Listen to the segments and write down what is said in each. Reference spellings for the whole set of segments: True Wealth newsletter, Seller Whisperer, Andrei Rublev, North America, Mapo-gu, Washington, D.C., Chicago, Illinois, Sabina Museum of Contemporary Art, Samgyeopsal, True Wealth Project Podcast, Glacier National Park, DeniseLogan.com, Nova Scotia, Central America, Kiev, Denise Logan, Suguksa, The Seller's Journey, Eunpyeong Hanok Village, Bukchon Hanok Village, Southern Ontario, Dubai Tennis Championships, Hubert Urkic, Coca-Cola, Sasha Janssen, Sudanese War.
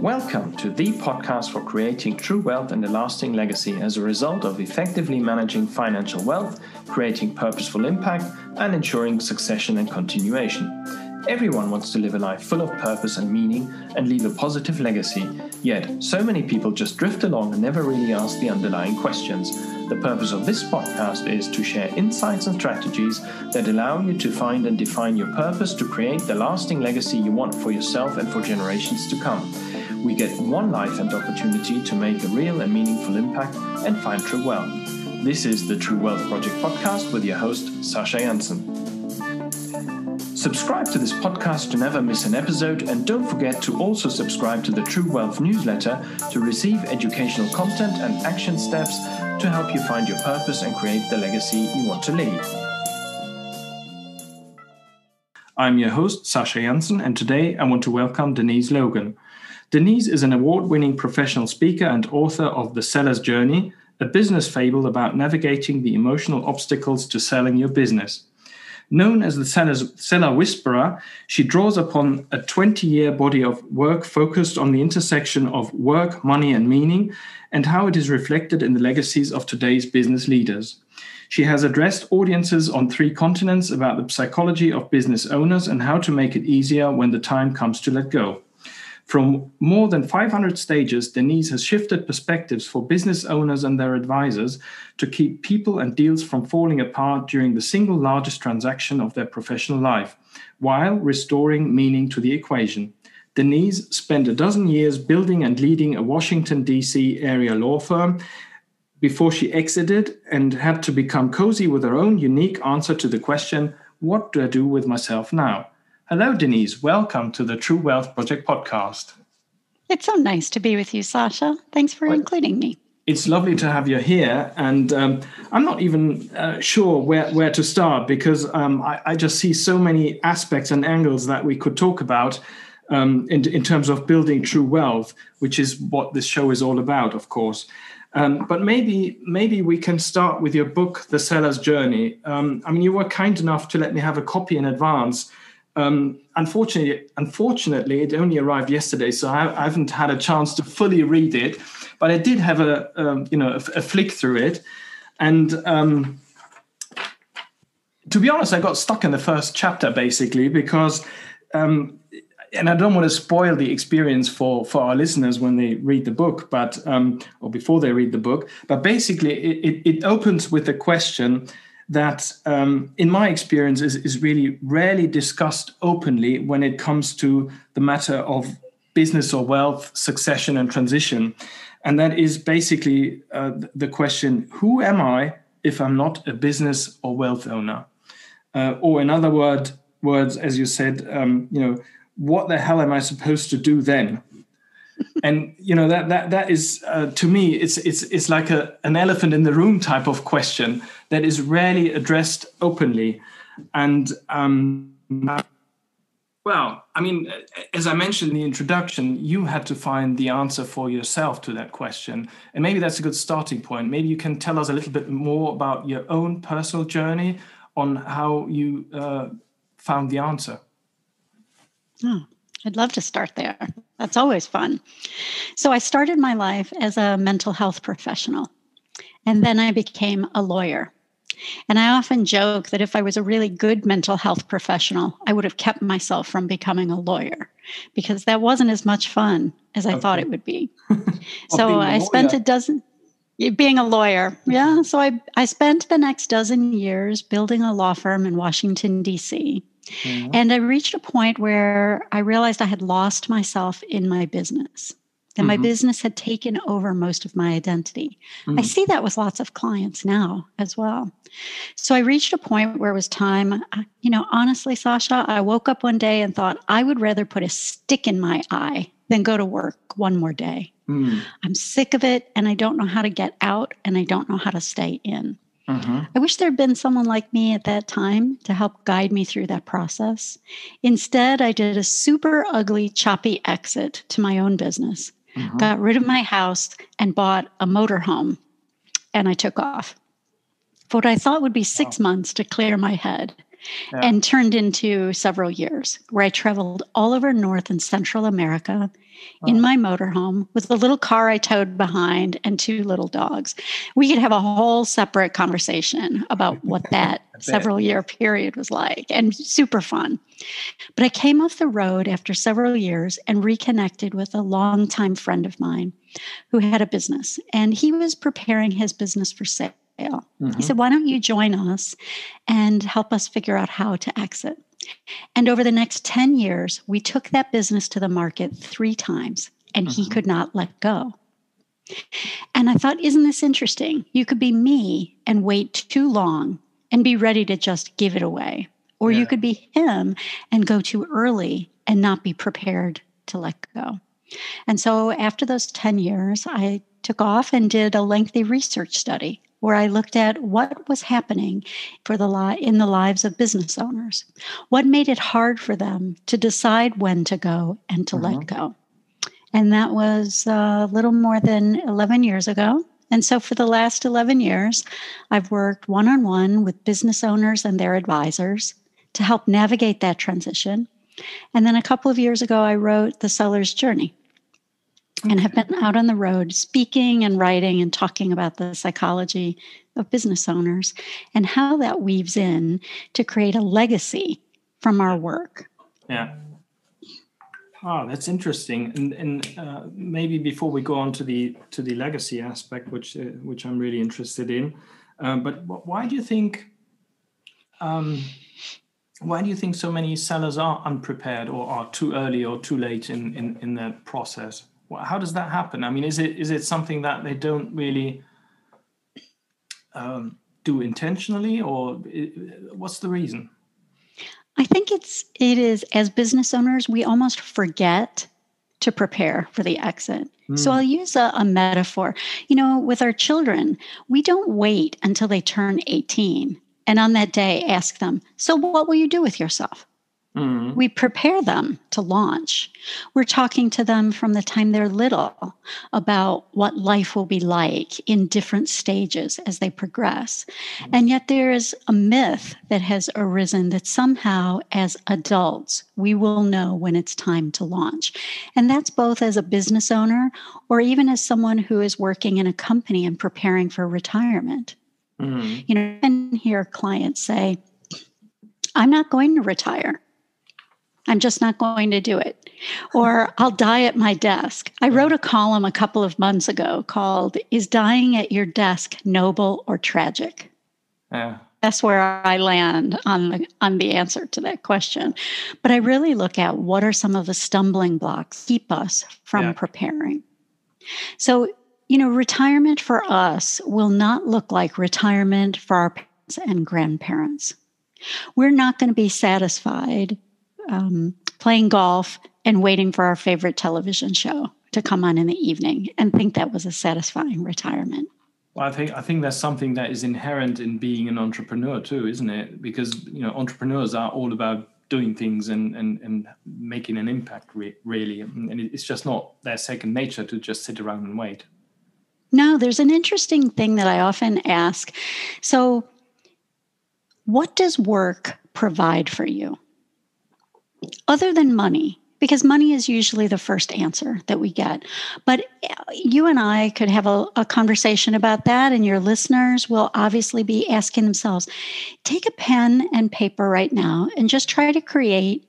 Welcome to the podcast for creating true wealth and a lasting legacy as a result of effectively managing financial wealth, creating purposeful impact, and ensuring succession and continuation. Everyone wants to live a life full of purpose and meaning and leave a positive legacy, yet so many people just drift along and never really ask the underlying questions. The purpose of this podcast is to share insights and strategies that allow you to find and define your purpose to create the lasting legacy you want for yourself and for generations to come. We get one life and opportunity to make a real and meaningful impact and find true wealth. This is the True Wealth Project Podcast with your host, Sasha Janssen. Subscribe to this podcast to never miss an episode, and don't forget to also subscribe to the True Wealth newsletter to receive educational content and action steps to help you find your purpose and create the legacy you want to leave. I'm your host, Sasha Janssen, and today I want to welcome Denise Logan. Denise is an award-winning professional speaker and author of The Seller's Journey, a business fable about navigating the emotional obstacles to selling your business. Known as the Seller Whisperer, she draws upon a 20-year body of work focused on the intersection of work, money, and meaning, and how it is reflected in the legacies of today's business leaders. She has addressed audiences on 3 continents about the psychology of business owners and how to make it easier when the time comes to let go. From more than 500 stages, Denise has shifted perspectives for business owners and their advisors to keep people and deals from falling apart during the single largest transaction of their professional life, while restoring meaning to the equation. Denise spent a dozen years building and leading a Washington, D.C. area law firm before she exited and had to become cozy with her own unique answer to the question, what do I do with myself now? Hello, Denise. Welcome to the True Wealth Project Podcast. It's so nice to be with you, Sasha. Thanks for including me. It's lovely to have you here. And I'm not even sure where to start, because I just see so many aspects and angles that we could talk about in terms of building true wealth, which is what this show is all about, of course. But maybe we can start with your book, The Seller's Journey. I mean, you were kind enough to let me have a copy in advance. Unfortunately, it only arrived yesterday, so I haven't had a chance to fully read it. But I did have a flick through it, and to be honest, I got stuck in the first chapter basically because, and I don't want to spoil the experience for our listeners when they read the book, but or before they read the book. But basically, it opens with a question that in my experience is really rarely discussed openly when it comes to the matter of business or wealth, succession and transition. And that is basically the question, who am I if I'm not a business or wealth owner? Or in other words, as you said, what the hell am I supposed to do then? And you know, that is to me, it's like an elephant in the room type of question that is rarely addressed openly. And well, I mean, as I mentioned in the introduction, you had to find the answer for yourself to that question, and maybe that's a good starting point. Maybe you can tell us a little bit more about your own personal journey on how you found the answer. Oh, I'd love to start there. That's always fun. So I started my life as a mental health professional, and then I became a lawyer. And I often joke that if I was a really good mental health professional, I would have kept myself from becoming a lawyer, because that wasn't as much fun as I thought it would be. So I spent being a lawyer. Yeah. So I spent the next dozen years building a law firm in Washington, D.C., Mm-hmm. And I reached a point where I realized I had lost myself in my business, that mm-hmm. my business had taken over most of my identity. Mm-hmm. I see that with lots of clients now as well. So I reached a point where it was time, honestly, Sasha, I woke up one day and thought I would rather put a stick in my eye than go to work one more day. Mm-hmm. I'm sick of it, and I don't know how to get out, and I don't know how to stay in. Uh-huh. I wish there had been someone like me at that time to help guide me through that process. Instead, I did a super ugly, choppy exit to my own business, uh-huh. got rid of my house, and bought a motorhome. And I took off for what I thought would be 6 months to clear my head. yeah. and turned into several years where I traveled all over North and Central America in my motorhome with a little car I towed behind and two little dogs. We could have a whole separate conversation about what that several year period was like, and super fun. But I came off the road after several years and reconnected with a longtime friend of mine who had a business, and he was preparing his business for sale. Mm-hmm. He said, why don't you join us and help us figure out how to exit? And over the next 10 years, we took that business to the market 3 times, and he could not let go. And I thought, isn't this interesting? You could be me and wait too long and be ready to just give it away. Or you could be him and go too early and not be prepared to let go. And so after those 10 years, I took off and did a lengthy research study where I looked at what was happening in the lives of business owners. What made it hard for them to decide when to go and to let go? And that was a little more than 11 years ago. And so for the last 11 years, I've worked one-on-one with business owners and their advisors to help navigate that transition. And then a couple of years ago, I wrote The Seller's Journey, and have been out on the road speaking and writing and talking about the psychology of business owners and how that weaves in to create a legacy from our work. Yeah. Oh, that's interesting. And maybe before we go on to the legacy aspect, which I'm really interested in, but why do you think? Why do you think so many sellers are unprepared or are too early or too late in that process? How does that happen? I mean, is it something that they don't really do intentionally, or what's the reason? I think it is as business owners, we almost forget to prepare for the exit. So I'll use a metaphor. You know, with our children, we don't wait until they turn 18 and on that day ask them, so what will you do with yourself? We prepare them to launch. We're talking to them from the time they're little about what life will be like in different stages as they progress. And yet there is a myth that has arisen that somehow as adults, we will know when it's time to launch. And that's both as a business owner or even as someone who is working in a company and preparing for retirement. You know, I often hear clients say, I'm not going to retire. I'm just not going to do it. Or I'll die at my desk. I wrote a column a couple of months ago called, Is Dying at Your Desk Noble or Tragic? That's where I land on the answer to that question. But I really look at what are some of the stumbling blocks keep us from preparing. So, you know, retirement for us will not look like retirement for our parents and grandparents. We're not going to be satisfied playing golf and waiting for our favorite television show to come on in the evening and think that was a satisfying retirement. Well, I think that's something that is inherent in being an entrepreneur too, isn't it? Because, you know, entrepreneurs are all about doing things and making an impact really. And it's just not their second nature to just sit around and wait. No, there's an interesting thing that I often ask. So what does work provide for you? Other than money, because money is usually the first answer that we get. But you and I could have a conversation about that, and your listeners will obviously be asking themselves, take a pen and paper right now and just try to create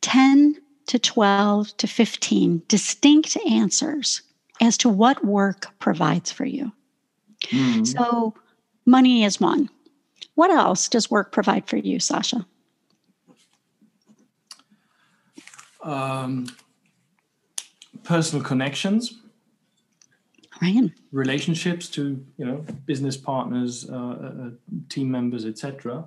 10 to 12 to 15 distinct answers as to what work provides for you. So money is one. What else does work provide for you, Sasha? Personal connections, Ryan. Relationships to, you know, business partners, team members, etc.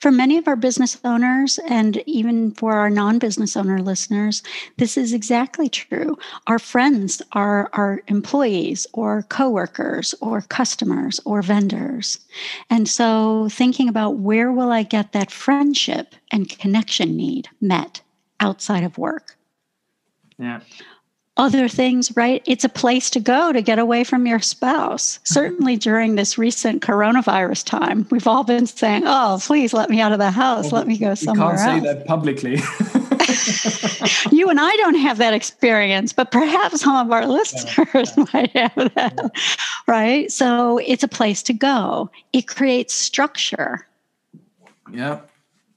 For many of our business owners and even for our non-business owner listeners, this is exactly true. Our friends are our employees or coworkers or customers or vendors. And so thinking about where will I get that friendship and connection need met outside of work. Yeah. other things, right? It's a place to go to get away from your spouse. Certainly during this recent coronavirus time, we've all been saying, oh, please let me out of the house. Well, let me go somewhere else. You can't say that publicly. You and I don't have that experience, but perhaps some of our listeners might have that, right? So it's a place to go. It creates structure. Yeah.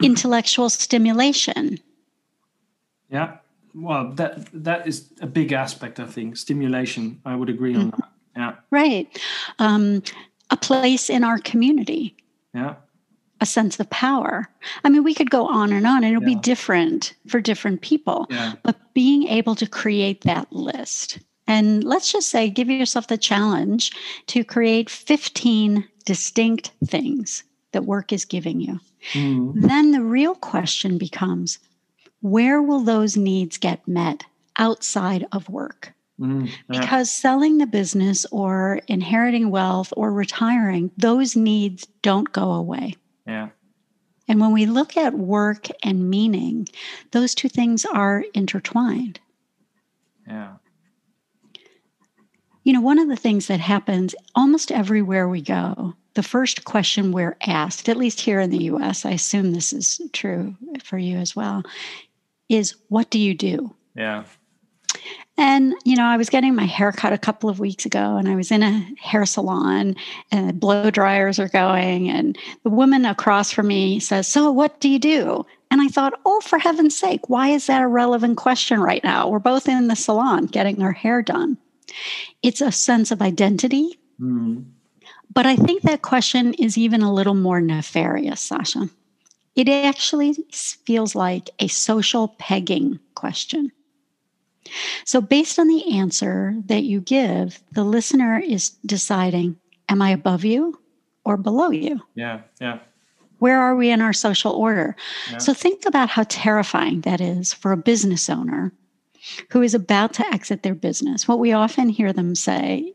Intellectual stimulation. Yeah. Well, that is a big aspect, I think. Stimulation, I would agree on that. Yeah. Right. A place in our community. Yeah. A sense of power. I mean, we could go on and on, and it'll be different for different people. Yeah. But being able to create that list. And let's just say, give yourself the challenge to create 15 distinct things that work is giving you. Mm-hmm. Then the real question becomes, where will those needs get met outside of work? Because selling the business or inheriting wealth or retiring, those needs don't go away. Yeah. And when we look at work and meaning, those two things are intertwined. Yeah. You know, one of the things that happens almost everywhere we go, the first question we're asked, at least here in the U.S., I assume this is true for you as well, is what do you do? Yeah. And, you know, I was getting my hair cut a couple of weeks ago, and I was in a hair salon, and blow dryers are going, and the woman across from me says, so what do you do? And I thought, oh, for heaven's sake, why is that a relevant question right now? We're both in the salon getting our hair done. It's a sense of identity. Mm-hmm. But I think that question is even a little more nefarious, Sasha. It actually feels like a social pegging question. So based on the answer that you give, the listener is deciding, am I above you or below you? Yeah, yeah. Where are we in our social order? Yeah. So think about how terrifying that is for a business owner who is about to exit their business. What we often hear them say,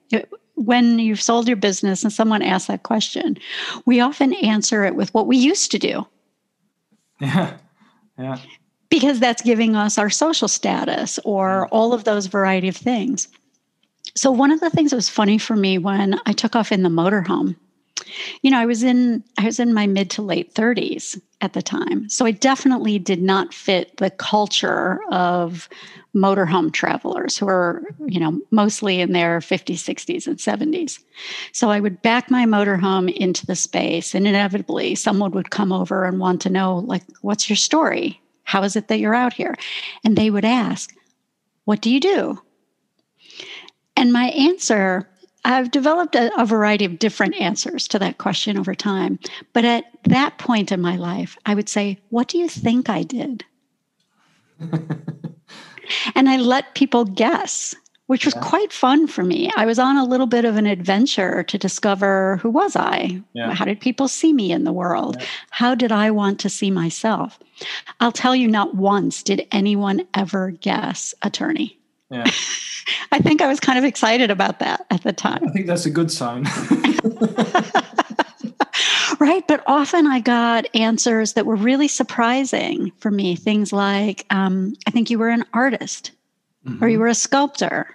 when you've sold your business and someone asks that question, we often answer it with what we used to do. Yeah, yeah. Because that's giving us our social status or all of those variety of things. So one of the things that was funny for me when I took off in the motorhome, you know, I was in my mid to late 30s at the time. So I definitely did not fit the culture of motorhome travelers who are, you know, mostly in their 50s, 60s, and 70s. So I would back my motorhome into the space, and inevitably someone would come over and want to know, like, what's your story? How is it that you're out here? And they would ask, what do you do? And my answer, I've developed a variety of different answers to that question over time. But at that point in my life, I would say, what do you think I did? And I let people guess, which was quite fun for me. I was on a little bit of an adventure to discover, who was I? Yeah. How did people see me in the world? Yeah. How did I want to see myself? I'll tell you, not once did anyone ever guess attorney. Yeah. I think I was kind of excited about that at the time. I think that's a good sign. Right. But often I got answers that were really surprising for me. Things like, I think you were an artist. Mm-hmm. Or you were a sculptor,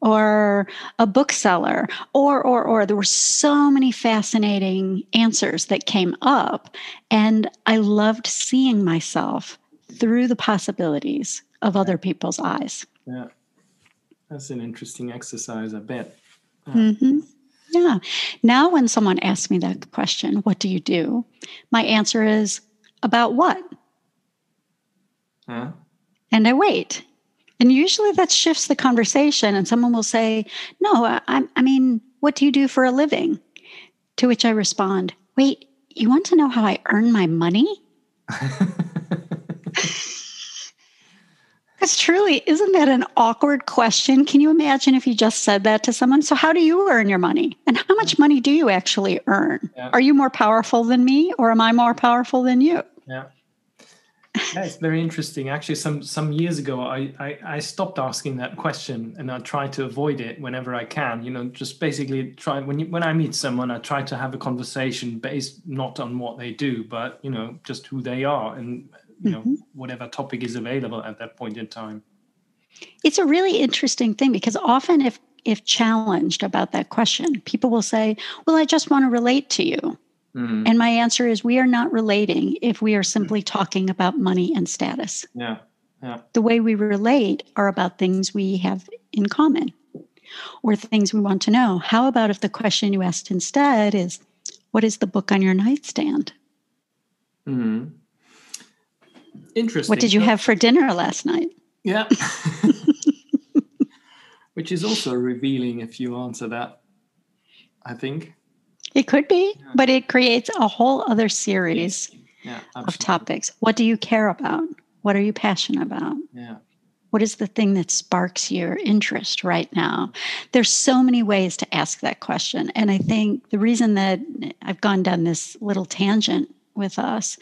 or a bookseller, or. There were so many fascinating answers that came up, and I loved seeing myself through the possibilities of other people's eyes. Yeah, that's an interesting exercise, I bet. Yeah. Mm-hmm. Yeah. Now, when someone asks me that question, what do you do? My answer is, about what? Yeah. And I wait. And usually that shifts the conversation, and someone will say, no, I mean, what do you do for a living? To which I respond, wait, you want to know how I earn my money? Because truly, isn't that an awkward question? Can you imagine if you just said that to someone? So how do you earn your money? And how much money do you actually earn? Yeah. Are you more powerful than me, or am I more powerful than you? Yeah. Yeah, it's very interesting. Actually, some years ago, I stopped asking that question, and I try to avoid it whenever I can. You know, just basically try when I meet someone, I try to have a conversation based not on what they do, but, you know, just who they are and, you know, whatever topic is available at that point in time. It's a really interesting thing because often if challenged about that question, people will say, well, I just want to relate to you. Mm-hmm. And my answer is we are not relating if we are simply talking about money and status. Yeah. Yeah. The way we relate are about things we have in common or things we want to know. How about if the question you asked instead is, what is the book on your nightstand? Mm-hmm. Interesting. What did you have for dinner last night? Yeah. Which is also revealing if you answer that, I think. It could be, yeah. But it creates a whole other series of topics. What do you care about? What are you passionate about? Yeah. What is the thing that sparks your interest right now? There's so many ways to ask that question. And I think the reason that I've gone down this little tangent with us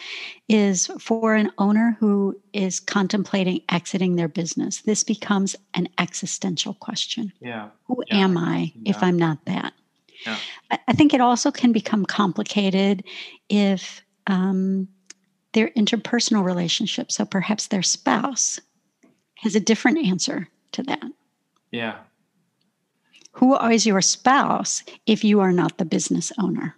is for an owner who is contemplating exiting their business, this becomes an existential question. Yeah. Who am I if I'm not that? Yeah. I think it also can become complicated if their interpersonal relationship, so perhaps their spouse, has a different answer to that. Yeah. Who is your spouse if you are not the business owner?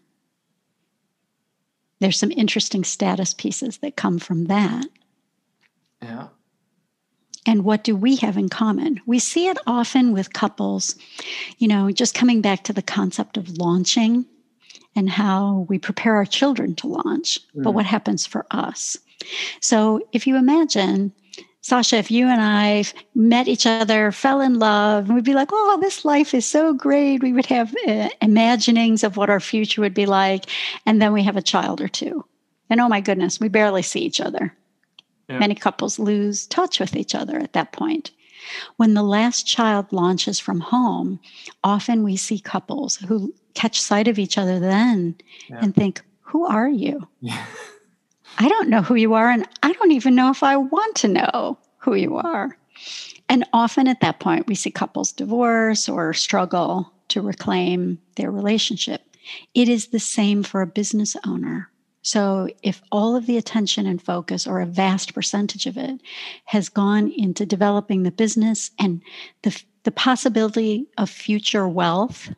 There's some interesting status pieces that come from that. Yeah. And what do we have in common? We see it often with couples, you know, just coming back to the concept of launching and how we prepare our children to launch, but what happens for us? So if you imagine, Sasha, if you and I met each other, fell in love, and we'd be like, oh, this life is so great. We would have imaginings of what our future would be like. And then we have a child or two. And oh my goodness, we barely see each other. Yeah. Many couples lose touch with each other at that point. When the last child launches from home, often we see couples who catch sight of each other then and think, who are you? Yeah. I don't know who you are, and I don't even know if I want to know who you are. And often at that point, we see couples divorce or struggle to reclaim their relationship. It is the same for a business owner. So if all of the attention and focus, or a vast percentage of it, has gone into developing the business and the possibility of future wealth,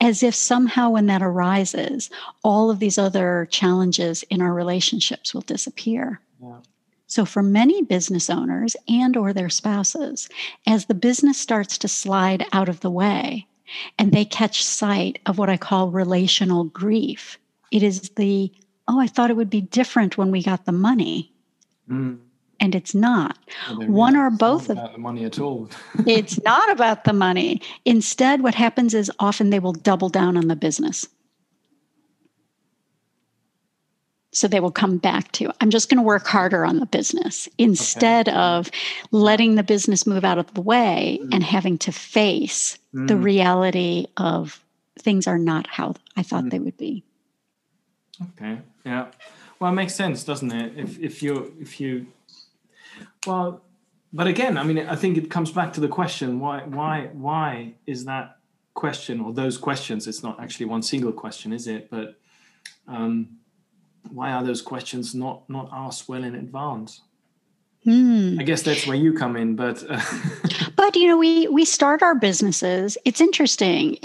as if somehow when that arises, all of these other challenges in our relationships will disappear. Yeah. So for many business owners and or their spouses, as the business starts to slide out of the way and they catch sight of what I call relational grief, it is the I thought it would be different when we got the money. Mm. And it's not. One or both of them. It's not about the money at all. It's not about the money. Instead, what happens is often they will double down on the business. So they will come back to, I'm just going to work harder on the business instead of letting the business move out of the way and having to face the reality of things are not how I thought they would be. Okay. Yeah. Well, it makes sense, doesn't it? If you, well, but again, I mean, I think it comes back to the question, why is that question or those questions? It's not actually one single question, is it? But why are those questions not asked well in advance? I guess that's where you come in, but you know, we start our businesses. It's interesting.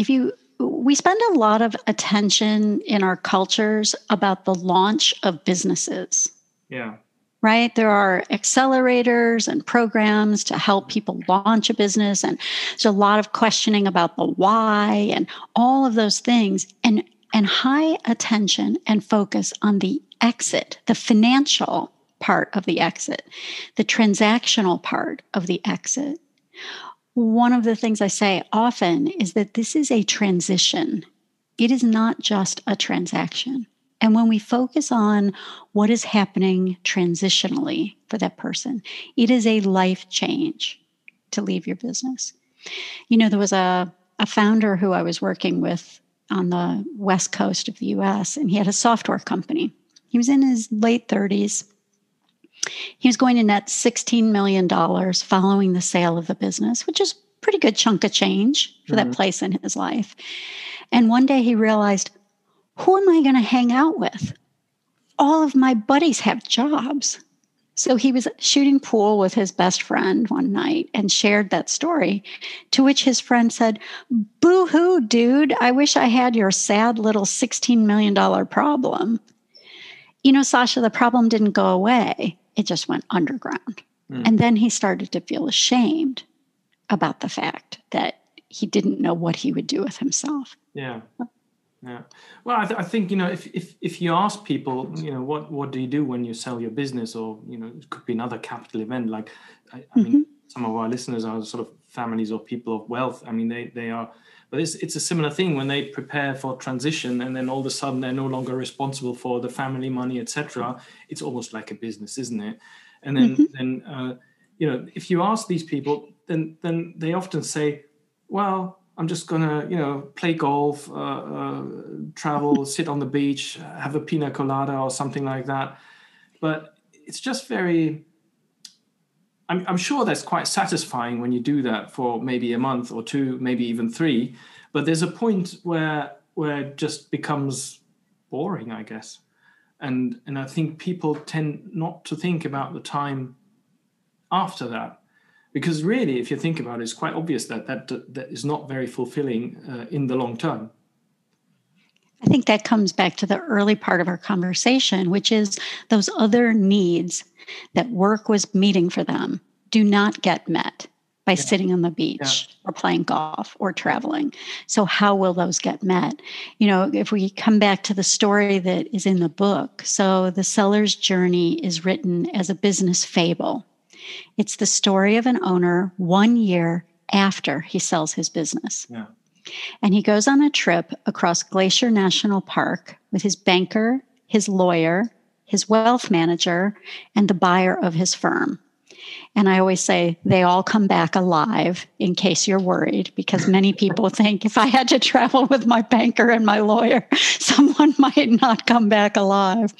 We spend a lot of attention in our cultures about the launch of businesses. Yeah. Right? There are accelerators and programs to help people launch a business. And there's a lot of questioning about the why and all of those things, and high attention and focus on the exit, the financial part of the exit, the transactional part of the exit. One of the things I say often is that this is a transition. It is not just a transaction. And when we focus on what is happening transitionally for that person, it is a life change to leave your business. You know, there was a founder who I was working with on the West Coast of the US, and he had a software company. He was in his late 30s. He was going to net $16 million following the sale of the business, which is a pretty good chunk of change for that place in his life. And one day he realized, who am I going to hang out with? All of my buddies have jobs. So he was shooting pool with his best friend one night and shared that story, to which his friend said, "Boo-hoo, dude, I wish I had your sad little $16 million problem." You know, Sasha, the problem didn't go away. It just went underground. Mm. And then he started to feel ashamed about the fact that he didn't know what he would do with himself. Yeah. Yeah. Well, I think, you know, if you ask people, you know, what do you do when you sell your business, or, you know, it could be another capital event. Like, I mean, some of our listeners are sort of families or people of wealth. I mean, they are, but it's a similar thing when they prepare for transition and then all of a sudden they're no longer responsible for the family money, etc. It's almost like a business, isn't it? And then, you know, if you ask these people, then they often say, well, I'm just going to, you know, play golf, travel, sit on the beach, have a pina colada or something like that. But it's just very, I'm sure that's quite satisfying when you do that for maybe a month or two, maybe even three. But there's a point where it just becomes boring, I guess. And I think people tend not to think about the time after that. Because really, if you think about it, it's quite obvious that is not very fulfilling in the long term. I think that comes back to the early part of our conversation, which is those other needs that work was meeting for them do not get met by sitting on the beach or playing golf or traveling. So how will those get met? You know, if we come back to the story that is in the book, so The Seller's Journey is written as a business fable. It's the story of an owner 1 year after he sells his business. Yeah. And he goes on a trip across Glacier National Park with his banker, his lawyer, his wealth manager, and the buyer of his firm. And I always say they all come back alive, in case you're worried, because many people think if I had to travel with my banker and my lawyer, someone might not come back alive.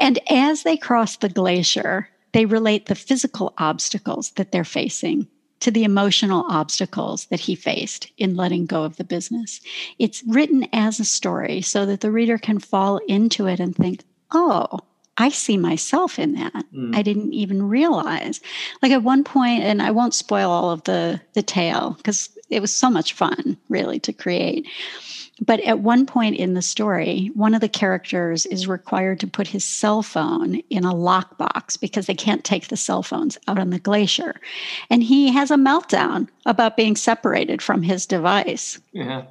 And as they cross the glacier, they relate the physical obstacles that they're facing to the emotional obstacles that he faced in letting go of the business. It's written as a story so that the reader can fall into it and think, oh, I see myself in that. I didn't even realize. Like at one point, and I won't spoil all of the tale because it was so much fun really to create. But at one point in the story, one of the characters is required to put his cell phone in a lockbox because they can't take the cell phones out on the glacier. And he has a meltdown about being separated from his device. Yeah.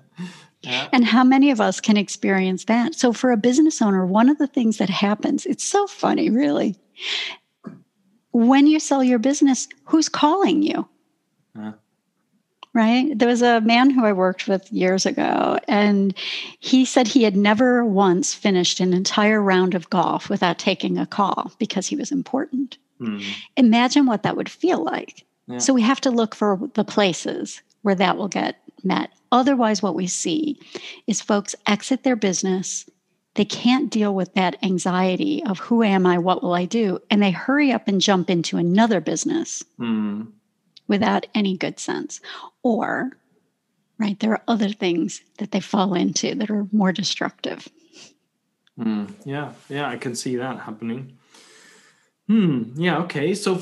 Yeah. And how many of us can experience that? So for a business owner, one of the things that happens, it's so funny, really. When you sell your business, who's calling you? Yeah. Right? There was a man who I worked with years ago, and he said he had never once finished an entire round of golf without taking a call because he was important. Mm. Imagine what that would feel like. Yeah. So we have to look for the places where that will get met. Otherwise, what we see is folks exit their business. They can't deal with that anxiety of who am I, what will I do? And they hurry up and jump into another business. Mm. Without any good sense. Or, right, there are other things that they fall into that are more destructive. Mm, yeah, I can see that happening. Yeah, okay. So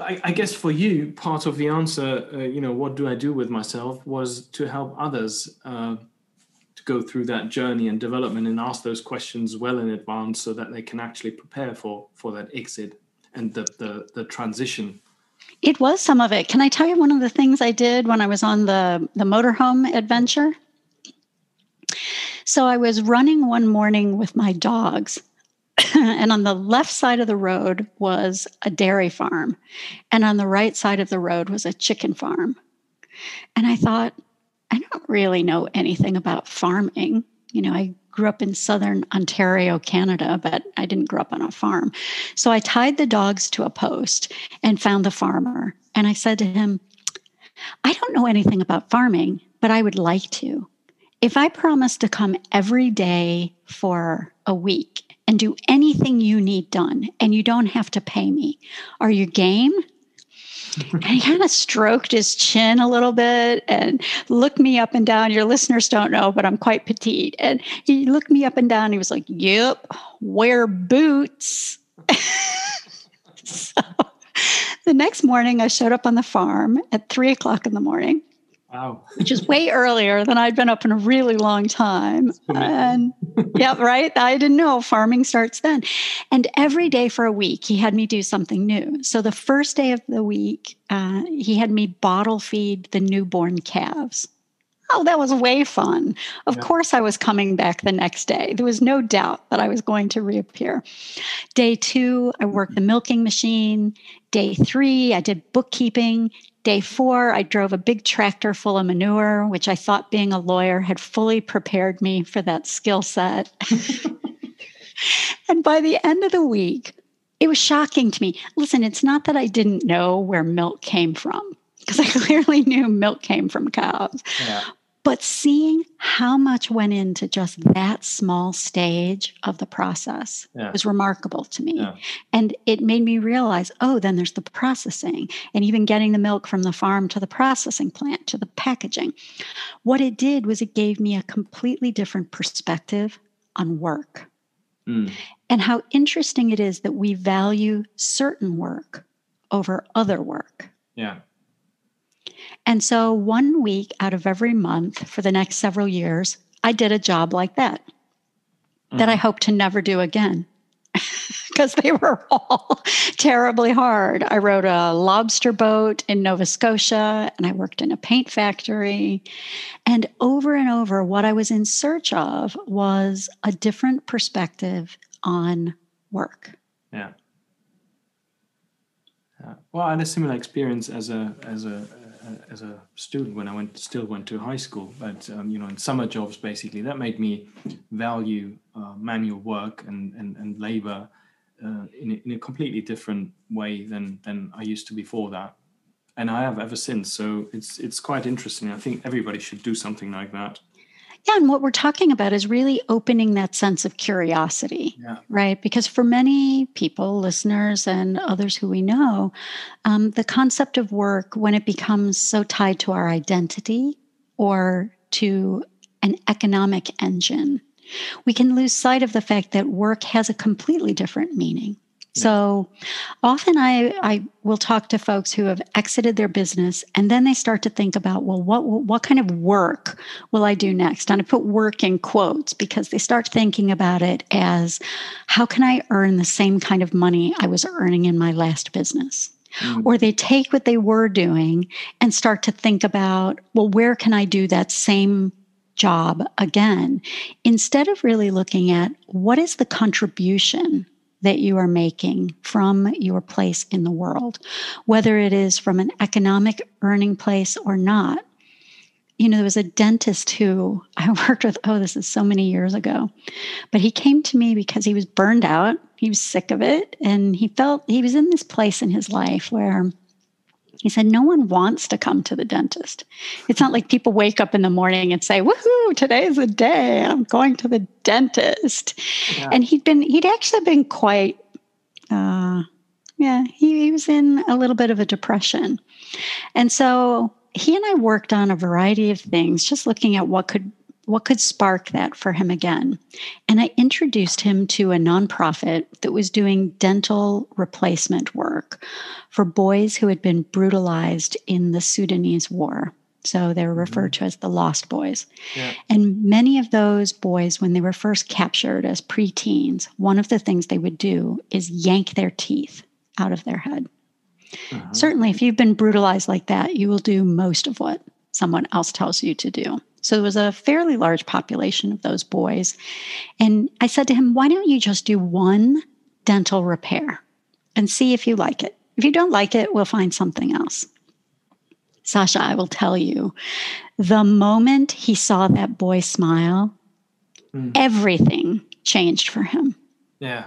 I guess for you, part of the answer, you know, what do I do with myself, was to help others to go through that journey and development and ask those questions well in advance so that they can actually prepare for that exit and the transition. It was some of it. Can I tell you one of the things I did when I was on the motorhome adventure? So I was running one morning with my dogs, and on the left side of the road was a dairy farm, and on the right side of the road was a chicken farm. And I thought, I don't really know anything about farming. You know, I grew up in Southern Ontario, Canada, but I didn't grow up on a farm. So I tied the dogs to a post and found the farmer. And I said to him, I don't know anything about farming, but I would like to. If I promise to come every day for a week and do anything you need done, and you don't have to pay me, are you game? And he kind of stroked his chin a little bit and looked me up and down. Your listeners don't know, but I'm quite petite. And he looked me up and down. He was like, yep, wear boots. So the next morning, I showed up on the farm at 3 o'clock in the morning. Wow. Which is way earlier than I'd been up in a really long time. And yeah, right. I didn't know farming starts then. And every day for a week, he had me do something new. So the first day of the week, he had me bottle feed the newborn calves. Oh, that was way fun. Of course, I was coming back the next day. There was no doubt that I was going to reappear. Day two, I worked the milking machine. Day three, I did bookkeeping. Day four, I drove a big tractor full of manure, which I thought being a lawyer had fully prepared me for that skill set. And by the end of the week, it was shocking to me. Listen, it's not that I didn't know where milk came from, because I clearly knew milk came from cows. Yeah. But seeing how much went into just that small stage of the process was remarkable to me. Yeah. And it made me realize, oh, then there's the processing and even getting the milk from the farm to the processing plant to the packaging. What it did was it gave me a completely different perspective on work and how interesting it is that we value certain work over other work. Yeah. And so 1 week out of every month for the next several years, I did a job like that, that I hope to never do again because they were all terribly hard. I rowed a lobster boat in Nova Scotia and I worked in a paint factory. And over, what I was in search of was a different perspective on work. Yeah. Well, I had a similar experience as a student when I went to high school, but in summer jobs, basically that made me value manual work and labor in a completely different way than I used to before that, and I have ever since. So it's quite interesting. I think everybody should do something like that. Yeah, and what we're talking about is really opening that sense of curiosity, right? Because for many people, listeners and others who we know, the concept of work, when it becomes so tied to our identity or to an economic engine, we can lose sight of the fact that work has a completely different meaning. Yeah. So often I will talk to folks who have exited their business and then they start to think about, well, what kind of work will I do next? And I put work in quotes because they start thinking about it as, how can I earn the same kind of money I was earning in my last business? Mm-hmm. Or they take what they were doing and start to think about, well, where can I do that same job again? Instead of really looking at what is the contribution that you are making from your place in the world, whether it is from an economic earning place or not. You know, there was a dentist who I worked with, this is so many years ago, but he came to me because he was burned out, he was sick of it, and he felt he was in this place in his life where he said, no one wants to come to the dentist. It's not like people wake up in the morning and say, woohoo, today's the day. I'm going to the dentist. Yeah. And he'd actually been quite, he was in a little bit of a depression. And so he and I worked on a variety of things, just looking at what could spark that for him again. And I introduced him to a nonprofit that was doing dental replacement work for boys who had been brutalized in the Sudanese War. So they were referred to as the Lost Boys. Yeah. And many of those boys, when they were first captured as preteens, one of the things they would do is yank their teeth out of their head. Uh-huh. Certainly, if you've been brutalized like that, you will do most of what someone else tells you to do. So there was a fairly large population of those boys. And I said to him, why don't you just do one dental repair and see if you like it? If you don't like it, we'll find something else. Sasha, I will tell you, the moment he saw that boy smile, everything changed for him. Yeah.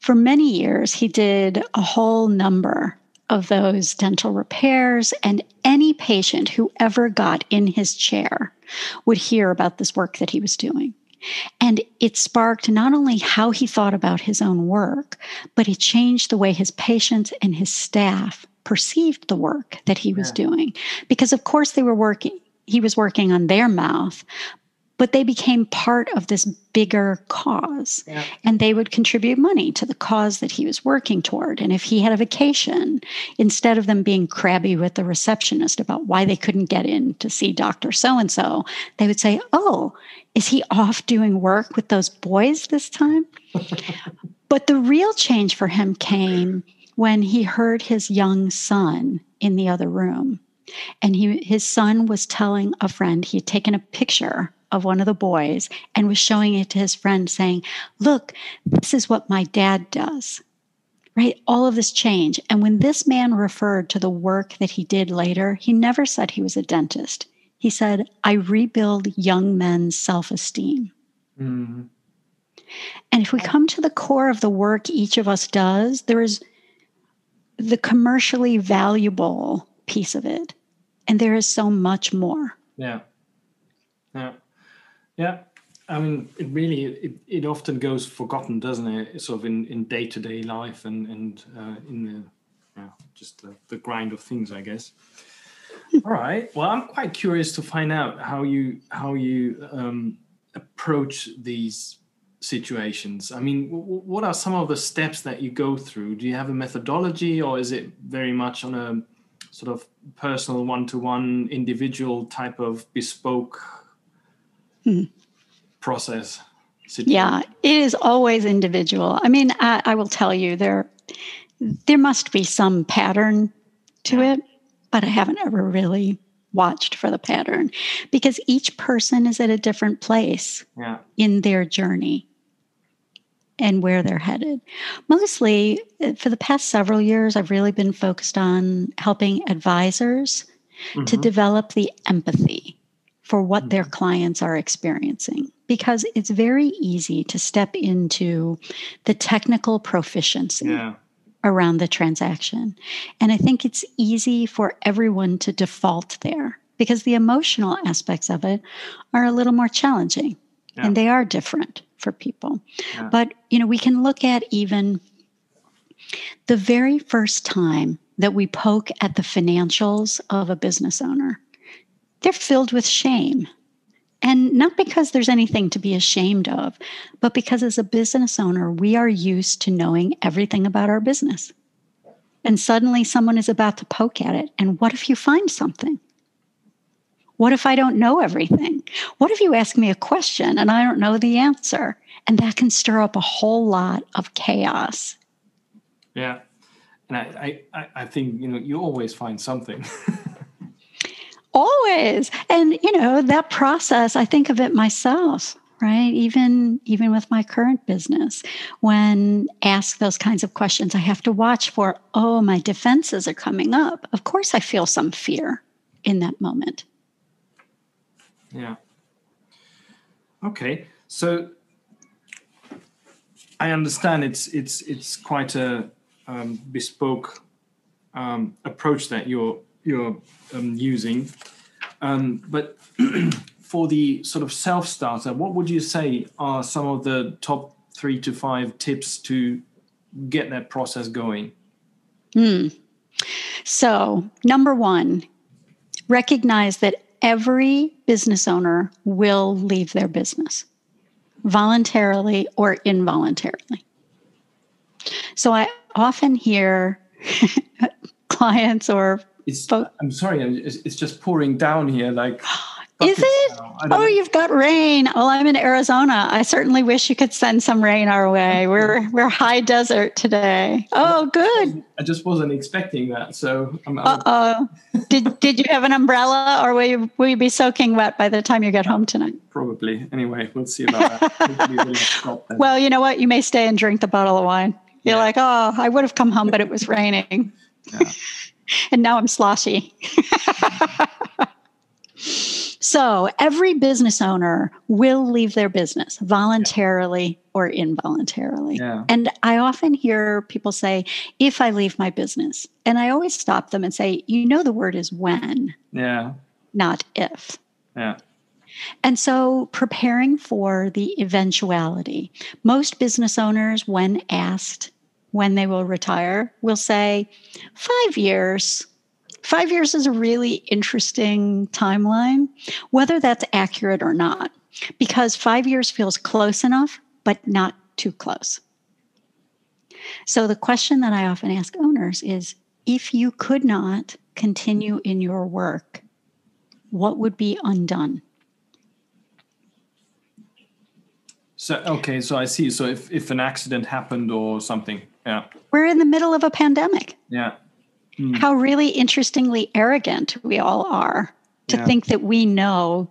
For many years, he did a whole number of those dental repairs, and any patient who ever got in his chair would hear about this work that he was doing. And it sparked not only how he thought about his own work, but it changed the way his patients and his staff perceived the work that he was doing. Because of course he was working on their mouth, but they became part of this bigger cause. Yeah. And they would contribute money to the cause that he was working toward. And if he had a vacation, instead of them being crabby with the receptionist about why they couldn't get in to see Dr. So-and-so, they would say, oh, is he off doing work with those boys this time? But the real change for him came when he heard his young son in the other room. And his son was telling a friend, he had taken a picture of one of the boys and was showing it to his friend saying, look, this is what my dad does, right? All of this change. And when this man referred to the work that he did later, he never said he was a dentist. He said, I rebuild young men's self-esteem. Mm-hmm. And if we come to the core of the work each of us does, there is the commercially valuable piece of it. And there is so much more. Yeah. Yeah. Yeah. I mean, it really, it often goes forgotten, doesn't it? Sort of in day-to-day life and in the grind of things, I guess. All right. Well, I'm quite curious to find out how you approach these situations. I mean, what are some of the steps that you go through? Do you have a methodology, or is it very much on a sort of personal, one-to-one, individual type of bespoke process? Situation? Yeah, it is always individual. I mean, I will tell you there must be some pattern to it, but I haven't ever really watched for the pattern because each person is at a different place in their journey and where they're headed. Mostly, for the past several years, I've really been focused on helping advisors to develop the empathy for what their clients are experiencing, because it's very easy to step into the technical proficiency around the transaction. And I think it's easy for everyone to default there because the emotional aspects of it are a little more challenging and they are different for people. Yeah. But, we can look at even the very first time that we poke at the financials of a business owner. They're filled with shame. And not because there's anything to be ashamed of, but because as a business owner, we are used to knowing everything about our business. And suddenly someone is about to poke at it. And what if you find something? What if I don't know everything? What if you ask me a question and I don't know the answer? And that can stir up a whole lot of chaos. Yeah. And I think, you always find something. Always. And, that process, I think of it myself, right? Even with my current business, when asked those kinds of questions, I have to watch for, oh, my defenses are coming up. Of course, I feel some fear in that moment. Yeah. Okay. So I understand it's quite a bespoke approach that you're using. But for the sort of self-starter, what would you say are some of the top 3 to 5 tips to get that process going? So, number one, recognize that every business owner will leave their business, voluntarily or involuntarily. So I often hear clients or... I'm sorry, it's just pouring down here. Like, is it? Oh, you've got rain. Well, I'm in Arizona. I certainly wish you could send some rain our way. We're high desert today. Oh, good. I just wasn't expecting that. So I'm out. Did you have an umbrella, or will you be soaking wet by the time you get home tonight? Probably. Anyway, we'll see about that. Well, you know what? You may stay and drink the bottle of wine. You're like, oh, I would have come home, but it was raining. Yeah. And now I'm sloshy. So every business owner will leave their business voluntarily or involuntarily. Yeah. And I often hear people say, if I leave my business, and I always stop them and say, the word is when, not if. Yeah. And so preparing for the eventuality. Most business owners, when asked when they will retire, will say 5 years. 5 years is a really interesting timeline, whether that's accurate or not. because 5 years feels close enough, but not too close. So the question that I often ask owners is, if you could not continue in your work, what would be undone? So, okay, so I see. So if an accident happened or something, yeah. We're in the middle of a pandemic. Yeah. Mm. How really interestingly arrogant we all are to think that we know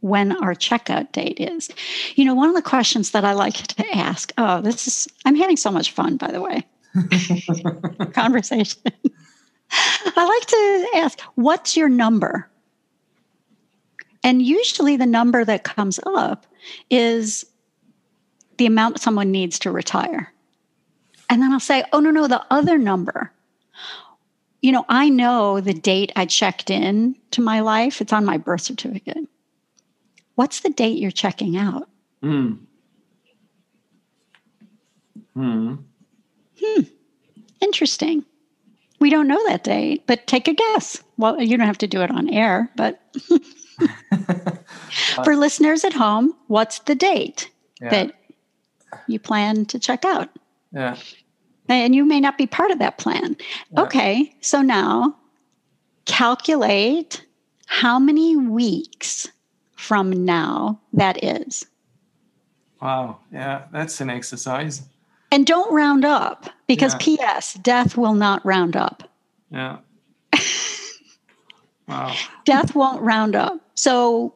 when our checkout date is. You know, one of the questions that I like to ask, I'm having so much fun, by the way, conversation. I like to ask, what's your number? And usually the number that comes up is the amount someone needs to retire. And then I'll say, oh, no, the other number. You know, I know the date I checked in to my life. It's on my birth certificate. What's the date you're checking out? Interesting. We don't know that date, but take a guess. Well, you don't have to do it on air, but for listeners at home, what's the date that you plan to check out? Yeah. And you may not be part of that plan. Yeah. Okay, so now calculate how many weeks from now that is. Wow, yeah, that's an exercise. And don't round up, because P.S., death will not round up. Yeah. Wow. Death won't round up. So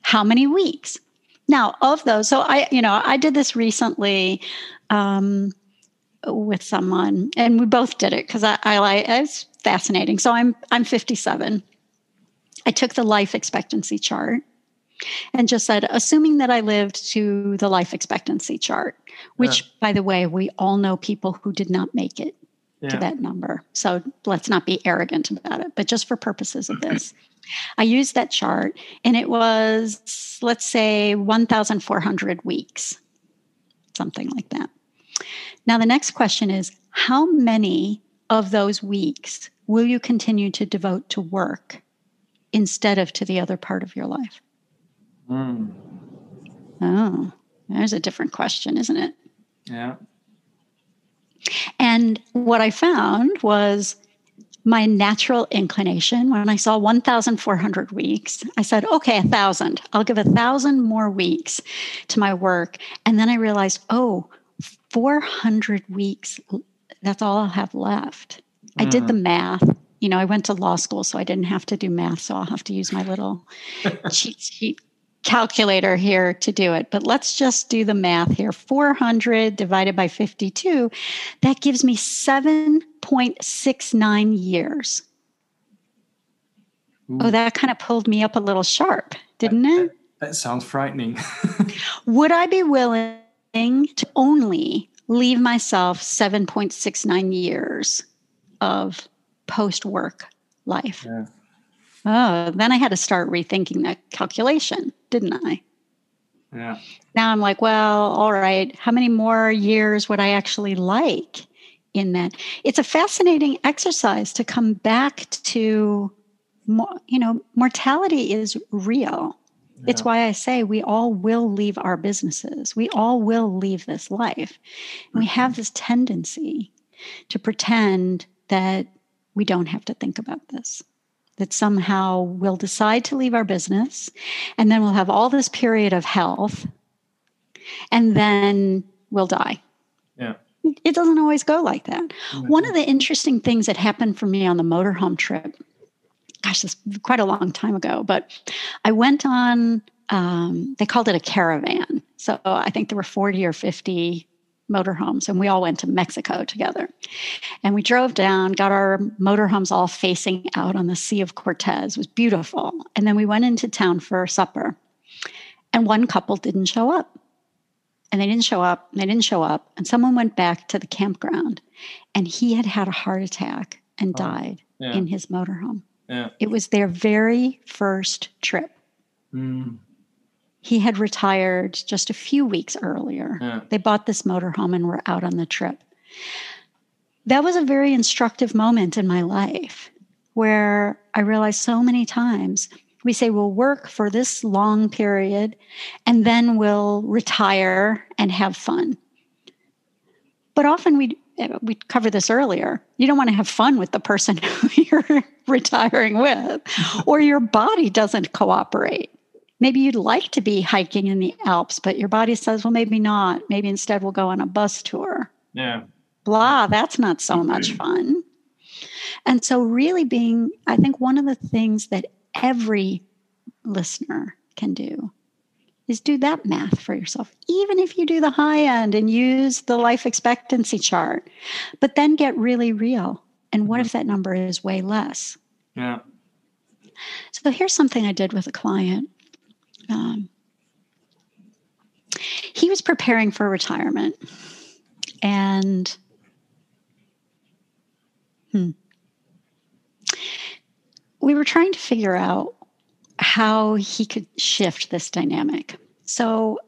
how many weeks? Now, of those, so I did this recently with someone, and we both did it because it's fascinating. So I'm 57. I took the life expectancy chart and just said, assuming that I lived to the life expectancy chart, which, by the way, we all know people who did not make it to that number. So let's not be arrogant about it, but just for purposes of this. I used that chart, and it was, let's say, 1,400 weeks, something like that. Now, the next question is, how many of those weeks will you continue to devote to work instead of to the other part of your life? Mm. Oh, there's a different question, isn't it? Yeah. And what I found was, my natural inclination, when I saw 1,400 weeks, I said, okay, 1,000. I'll give 1,000 more weeks to my work. And then I realized, 400 weeks, that's all I'll have left. I did the math. You know, I went to law school, so I didn't have to do math. So I'll have to use my little cheat sheet calculator here to do it. But let's just do the math here. 400 divided by 52, that gives me 7.69 years. Ooh. Oh, that kind of pulled me up a little sharp, didn't it? That sounds frightening. Would I be willing to only leave myself 7.69 years of post-work life? Yeah. Oh, then I had to start rethinking that calculation, didn't I? Yeah. Now I'm like, well, all right, how many more years would I actually like in that? It's a fascinating exercise to come back to, mortality is real. Yeah. It's why I say we all will leave our businesses. We all will leave this life. And we have this tendency to pretend that we don't have to think about this. That somehow we'll decide to leave our business, and then we'll have all this period of health, and then we'll die. Yeah. It doesn't always go like that. Mm-hmm. One of the interesting things that happened for me on the motorhome trip, gosh, this was quite a long time ago, but I went on, they called it a caravan. So I think there were 40 or 50 motorhomes, and we all went to Mexico together. And we drove down, got our motorhomes all facing out on the Sea of Cortez. It was beautiful. And then we went into town for supper. And one couple didn't show up. And they didn't show up. And they didn't show up. And someone went back to the campground. And he had a heart attack and died in his motorhome. Yeah. It was their very first trip. Mm. He had retired just a few weeks earlier. Yeah. They bought this motorhome and were out on the trip. That was a very instructive moment in my life where I realized so many times We say we'll work for this long period and then we'll retire and have fun. But often we cover this earlier. You don't want to have fun with the person who you're retiring with, or your body doesn't cooperate. Maybe you'd like to be hiking in the Alps, but your body says, well, maybe not. Maybe instead we'll go on a bus tour. Yeah. Blah, that's not so much fun. And so really being, I think one of the things that every listener can do is do that math for yourself, even if you do the high end and use the life expectancy chart, but then get really real. And what if that number is way less? Yeah. So here's something I did with a client. He was preparing for retirement and we were trying to figure out how he could shift this dynamic. So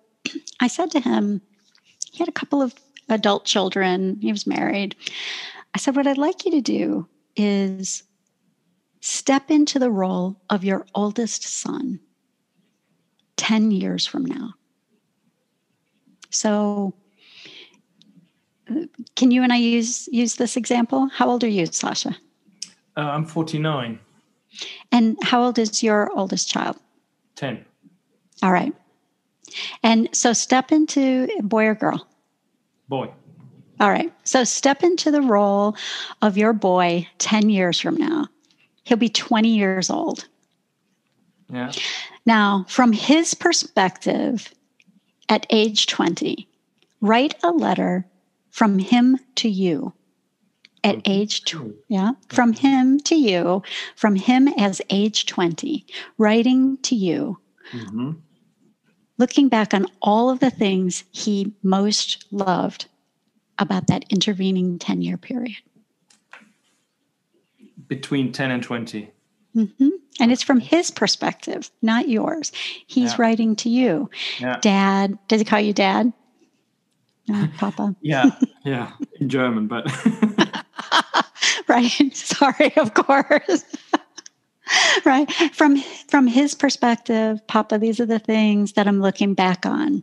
I said to him, he had a couple of adult children, he was married. I said, what I'd like you to do is step into the role of your oldest son 10 years from now. So can you and I use this example? How old are you, Sasha? I'm 49. And how old is your oldest child? 10. All right. And so step into, boy or girl? Boy. All right. So step into the role of your boy 10 years from now. He'll be 20 years old. Yeah. Now, from his perspective, at age 20, write a letter from him to you. At age 2, yeah, from him to you, from him as age 20, writing to you, looking back on all of the things he most loved about that intervening 10-year period. Between 10 and 20. Mm-hmm. And it's from his perspective, not yours. He's writing to you. Yeah. Dad, does he call you dad? No, Papa. Yeah, in German, but... Right. Sorry, of course. Right. From his perspective, Papa, these are the things that I'm looking back on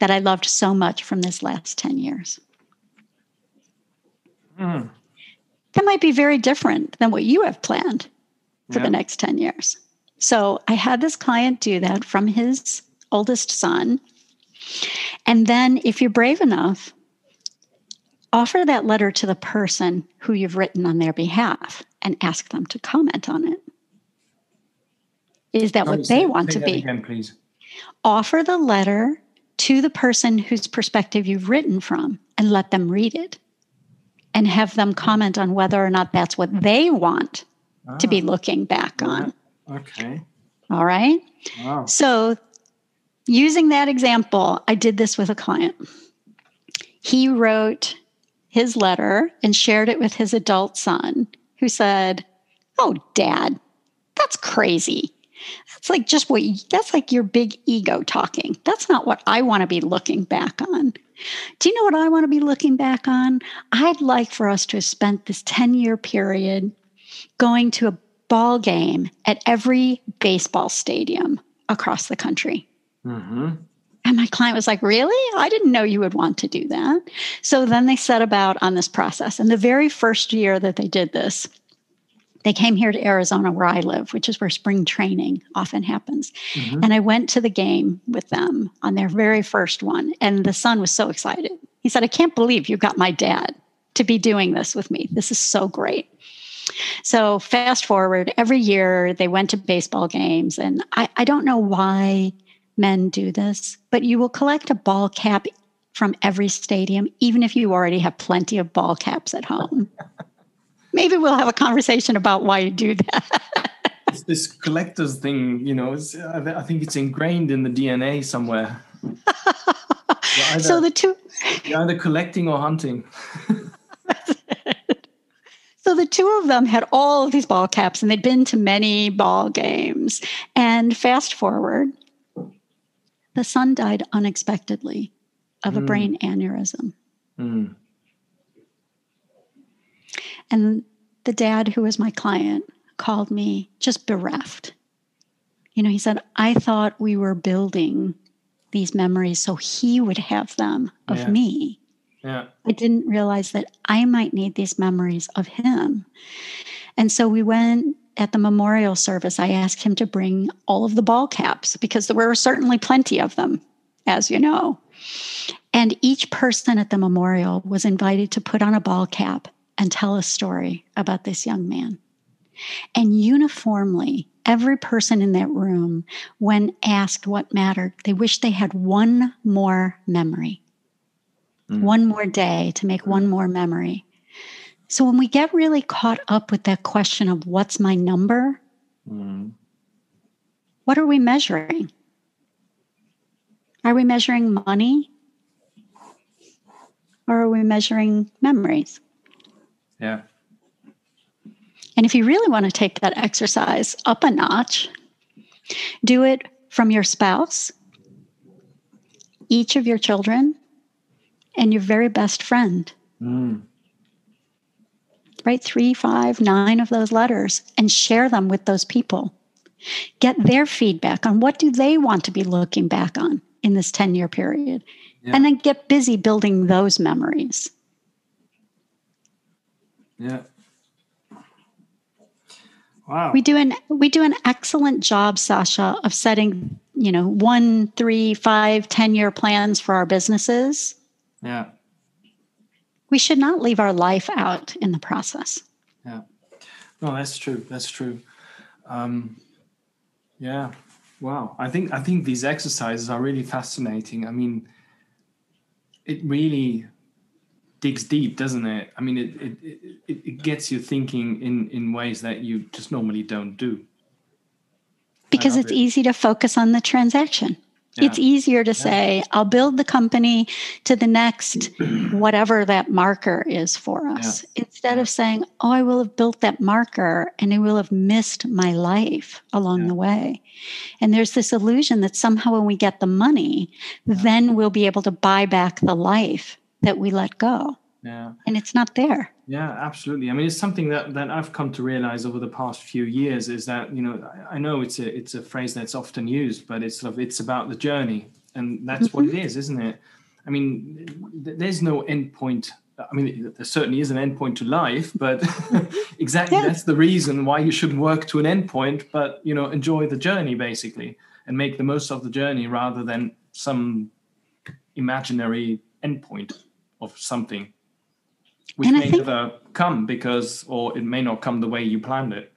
that I loved so much from this last 10 years. Mm. That might be very different than what you have planned for the next 10 years. So I had this client do that from his oldest son. And then if you're brave enough, offer that letter to the person who you've written on their behalf and ask them to comment on it. Is that what they want to be? Again, please. Offer the letter to the person whose perspective you've written from and let them read it and have them comment on whether or not that's what they want to be looking back on. Okay. All right. Wow. So using that example, I did this with a client. He wrote his letter and shared it with his adult son, who said, oh, Dad, that's crazy. That's like just that's like your big ego talking. That's not what I want to be looking back on. Do you know what I want to be looking back on? I'd like for us to have spent this 10-year period going to a ball game at every baseball stadium across the country. Mm-hmm. And my client was like, really? I didn't know you would want to do that. So then they set about on this process. And the very first year that they did this, they came here to Arizona where I live, which is where spring training often happens. Mm-hmm. And I went to the game with them on their very first one. And the son was so excited. He said, I can't believe you got my dad to be doing this with me. This is so great. So fast forward, every year they went to baseball games. And I don't know why men do this, but you will collect a ball cap from every stadium, even if you already have plenty of ball caps at home. Maybe we'll have a conversation about why you do that. It's this collector's thing, you know, I think it's ingrained in the DNA somewhere. So you're either collecting or hunting. So the two of them had all of these ball caps and they'd been to many ball games. And fast forward, the son died unexpectedly of a brain aneurysm. Mm. And the dad, who was my client, called me just bereft. You know, he said, I thought we were building these memories so he would have them of me. Yeah. I didn't realize that I might need these memories of him. And so we went at the memorial service. I asked him to bring all of the ball caps because there were certainly plenty of them, as you know. And each person at the memorial was invited to put on a ball cap and tell a story about this young man. And uniformly, every person in that room, when asked what mattered, they wished they had one more memory, one more day to make one more memory. So when we get really caught up with that question of what's my number, what are we measuring? Are we measuring money? Or are we measuring memories? Yeah. And if you really want to take that exercise up a notch, do it from your spouse, each of your children, and your very best friend. Write 3, 5, 9 of those letters and share them with those people. Get their feedback on what do they want to be looking back on in this 10-year period. Yeah. And then get busy building those memories. Yeah. Wow. We do an excellent job, Sasha, of setting, 1, 3, 5, 10-year plans for our businesses. Yeah. We should not leave our life out in the process. Yeah. No, that's true. That's true. Yeah. Wow. I think these exercises are really fascinating. I mean, it really digs deep, doesn't it? I mean, it gets you thinking in ways that you just normally don't do. Because it's easy to focus on the transaction. Yeah. It's easier to say, I'll build the company to the next whatever that marker is for us. Yeah. Instead of saying, I will have built that marker and I will have missed my life along the way. And there's this illusion that somehow when we get the money, then we'll be able to buy back the life that we let go. Yeah. And it's not there. Yeah, absolutely. I mean, it's something that I've come to realize over the past few years is that, I know it's a phrase that's often used, but it's about the journey. And that's what it is, isn't it? I mean, there's no end point. I mean, there certainly is an end point to life, but exactly that's the reason why you shouldn't work to an end point, but, enjoy the journey basically and make the most of the journey rather than some imaginary end point of something. Which may never come or it may not come the way you planned it.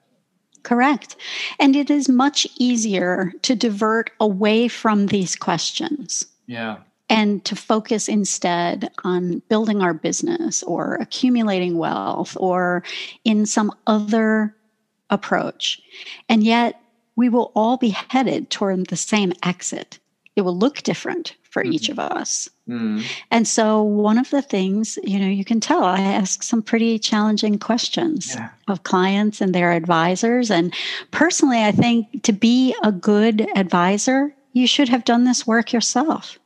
Correct. And it is much easier to divert away from these questions. Yeah. And to focus instead on building our business or accumulating wealth or in some other approach. And yet we will all be headed toward the same exit. It will look different for each of us. And so one of the things, you can tell I ask some pretty challenging questions of clients and their advisors. And personally, I think to be a good advisor, you should have done this work yourself.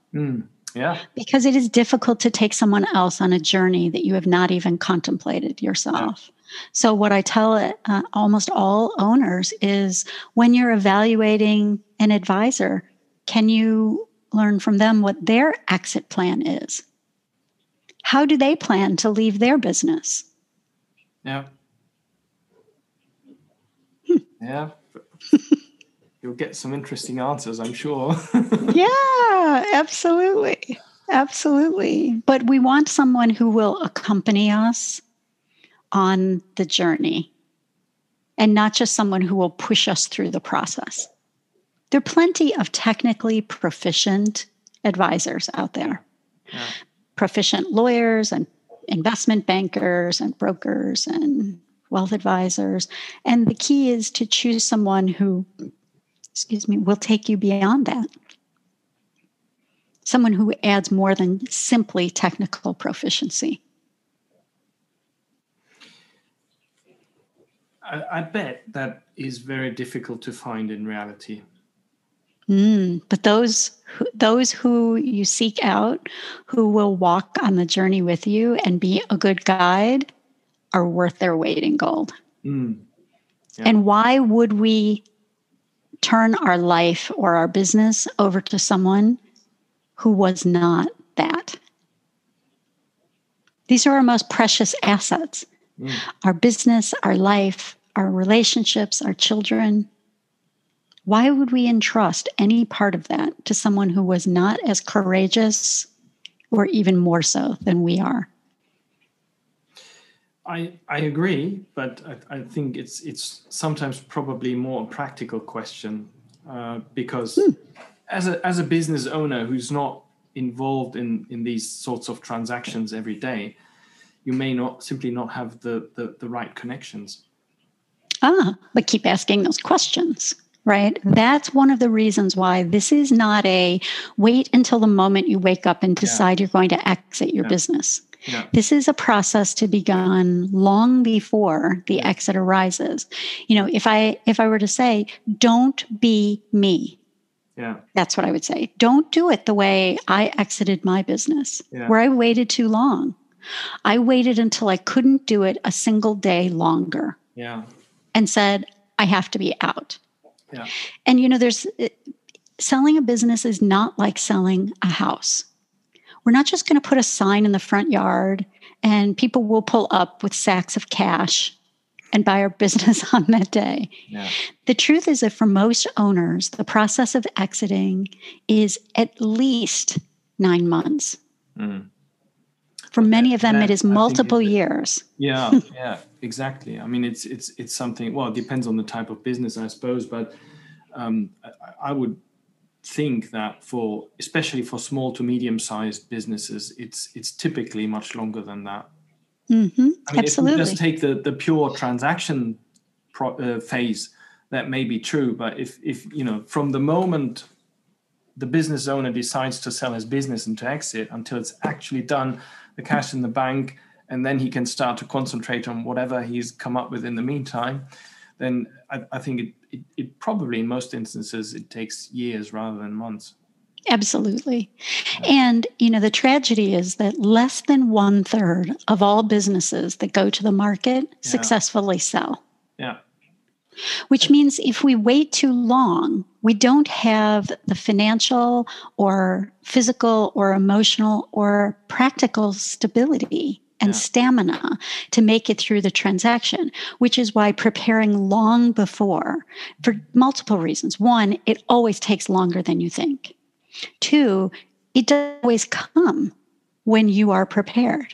Yeah. Because it is difficult to take someone else on a journey that you have not even contemplated yourself. Yeah. So what I tell almost all owners is when you're evaluating an advisor, can you learn from them what their exit plan is? How do they plan to leave their business? Yeah. Yeah. You'll get some interesting answers, I'm sure. Yeah, absolutely. Absolutely. But we want someone who will accompany us on the journey and not just someone who will push us through the process. There are plenty of technically proficient advisors out there, proficient lawyers and investment bankers and brokers and wealth advisors. And the key is to choose someone who, will take you beyond that. Someone who adds more than simply technical proficiency. I bet that is very difficult to find in reality. But those who you seek out, who will walk on the journey with you and be a good guide, are worth their weight in gold. Yeah. And why would we turn our life or our business over to someone who was not that? These are our most precious assets. Mm. Our business, our life, our relationships, our children. Why would we entrust any part of that to someone who was not as courageous or even more so than we are? I agree, but I think it's sometimes probably more a practical question because as a business owner who's not involved in these sorts of transactions every day, you may simply not have the right connections. But keep asking those questions, right? That's one of the reasons why this is not a wait until the moment you wake up and decide you're going to exit your business. Yeah. This is a process to be begun long before the exit arises. You know, if I were to say, don't be me, that's what I would say. Don't do it the way I exited my business, where I waited too long. I waited until I couldn't do it a single day longer and said, I have to be out. Yeah. And, you know, selling a business is not like selling a house. We're not just going to put a sign in the front yard and people will pull up with sacks of cash and buy our business on that day. Yeah. The truth is that for most owners, the process of exiting is at least 9 months. Mm. For many of them, it is multiple years. Yeah, exactly. I mean, it's something, well, it depends on the type of business, I suppose, but I would think that especially for small to medium-sized businesses, it's typically much longer than that. Mm-hmm. I mean, absolutely. If you just take the pure transaction phase, that may be true, but if you know, from the moment the business owner decides to sell his business and to exit until it's actually done, the cash in the bank, and then he can start to concentrate on whatever he's come up with in the meantime, then I think it probably in most instances it takes years rather than months. Absolutely. And, you know, the tragedy is that less than 1/3 of all businesses that go to the market successfully sell. Yeah. Which means if we wait too long, we don't have the financial or physical or emotional or practical stability and stamina to make it through the transaction, which is why preparing long before, for multiple reasons. One, it always takes longer than you think. Two, it doesn't always come when you are prepared.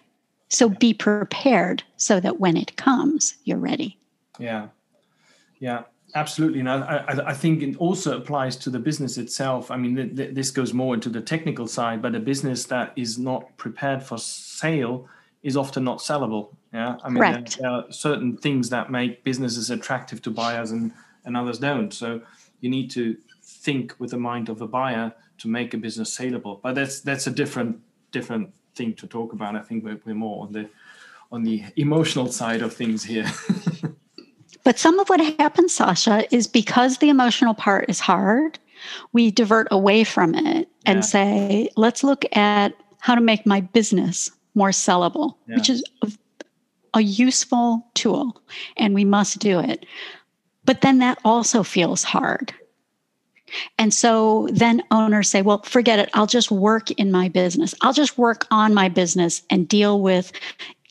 So be prepared so that when it comes, you're ready. Yeah, absolutely. And I think it also applies to the business itself. I mean, this goes more into the technical side, but a business that is not prepared for sale is often not sellable. Yeah, I mean, there are certain things that make businesses attractive to buyers and others don't. So you need to think with the mind of a buyer to make a business saleable. But that's a different thing to talk about. I think we're more on the emotional side of things here. But some of what happens, Sasha, is because the emotional part is hard, we divert away from it and say, let's look at how to make my business more sellable, which is a useful tool, and we must do it. But then that also feels hard. And so then owners say, well, forget it. I'll just work in my business. I'll just work on my business and deal with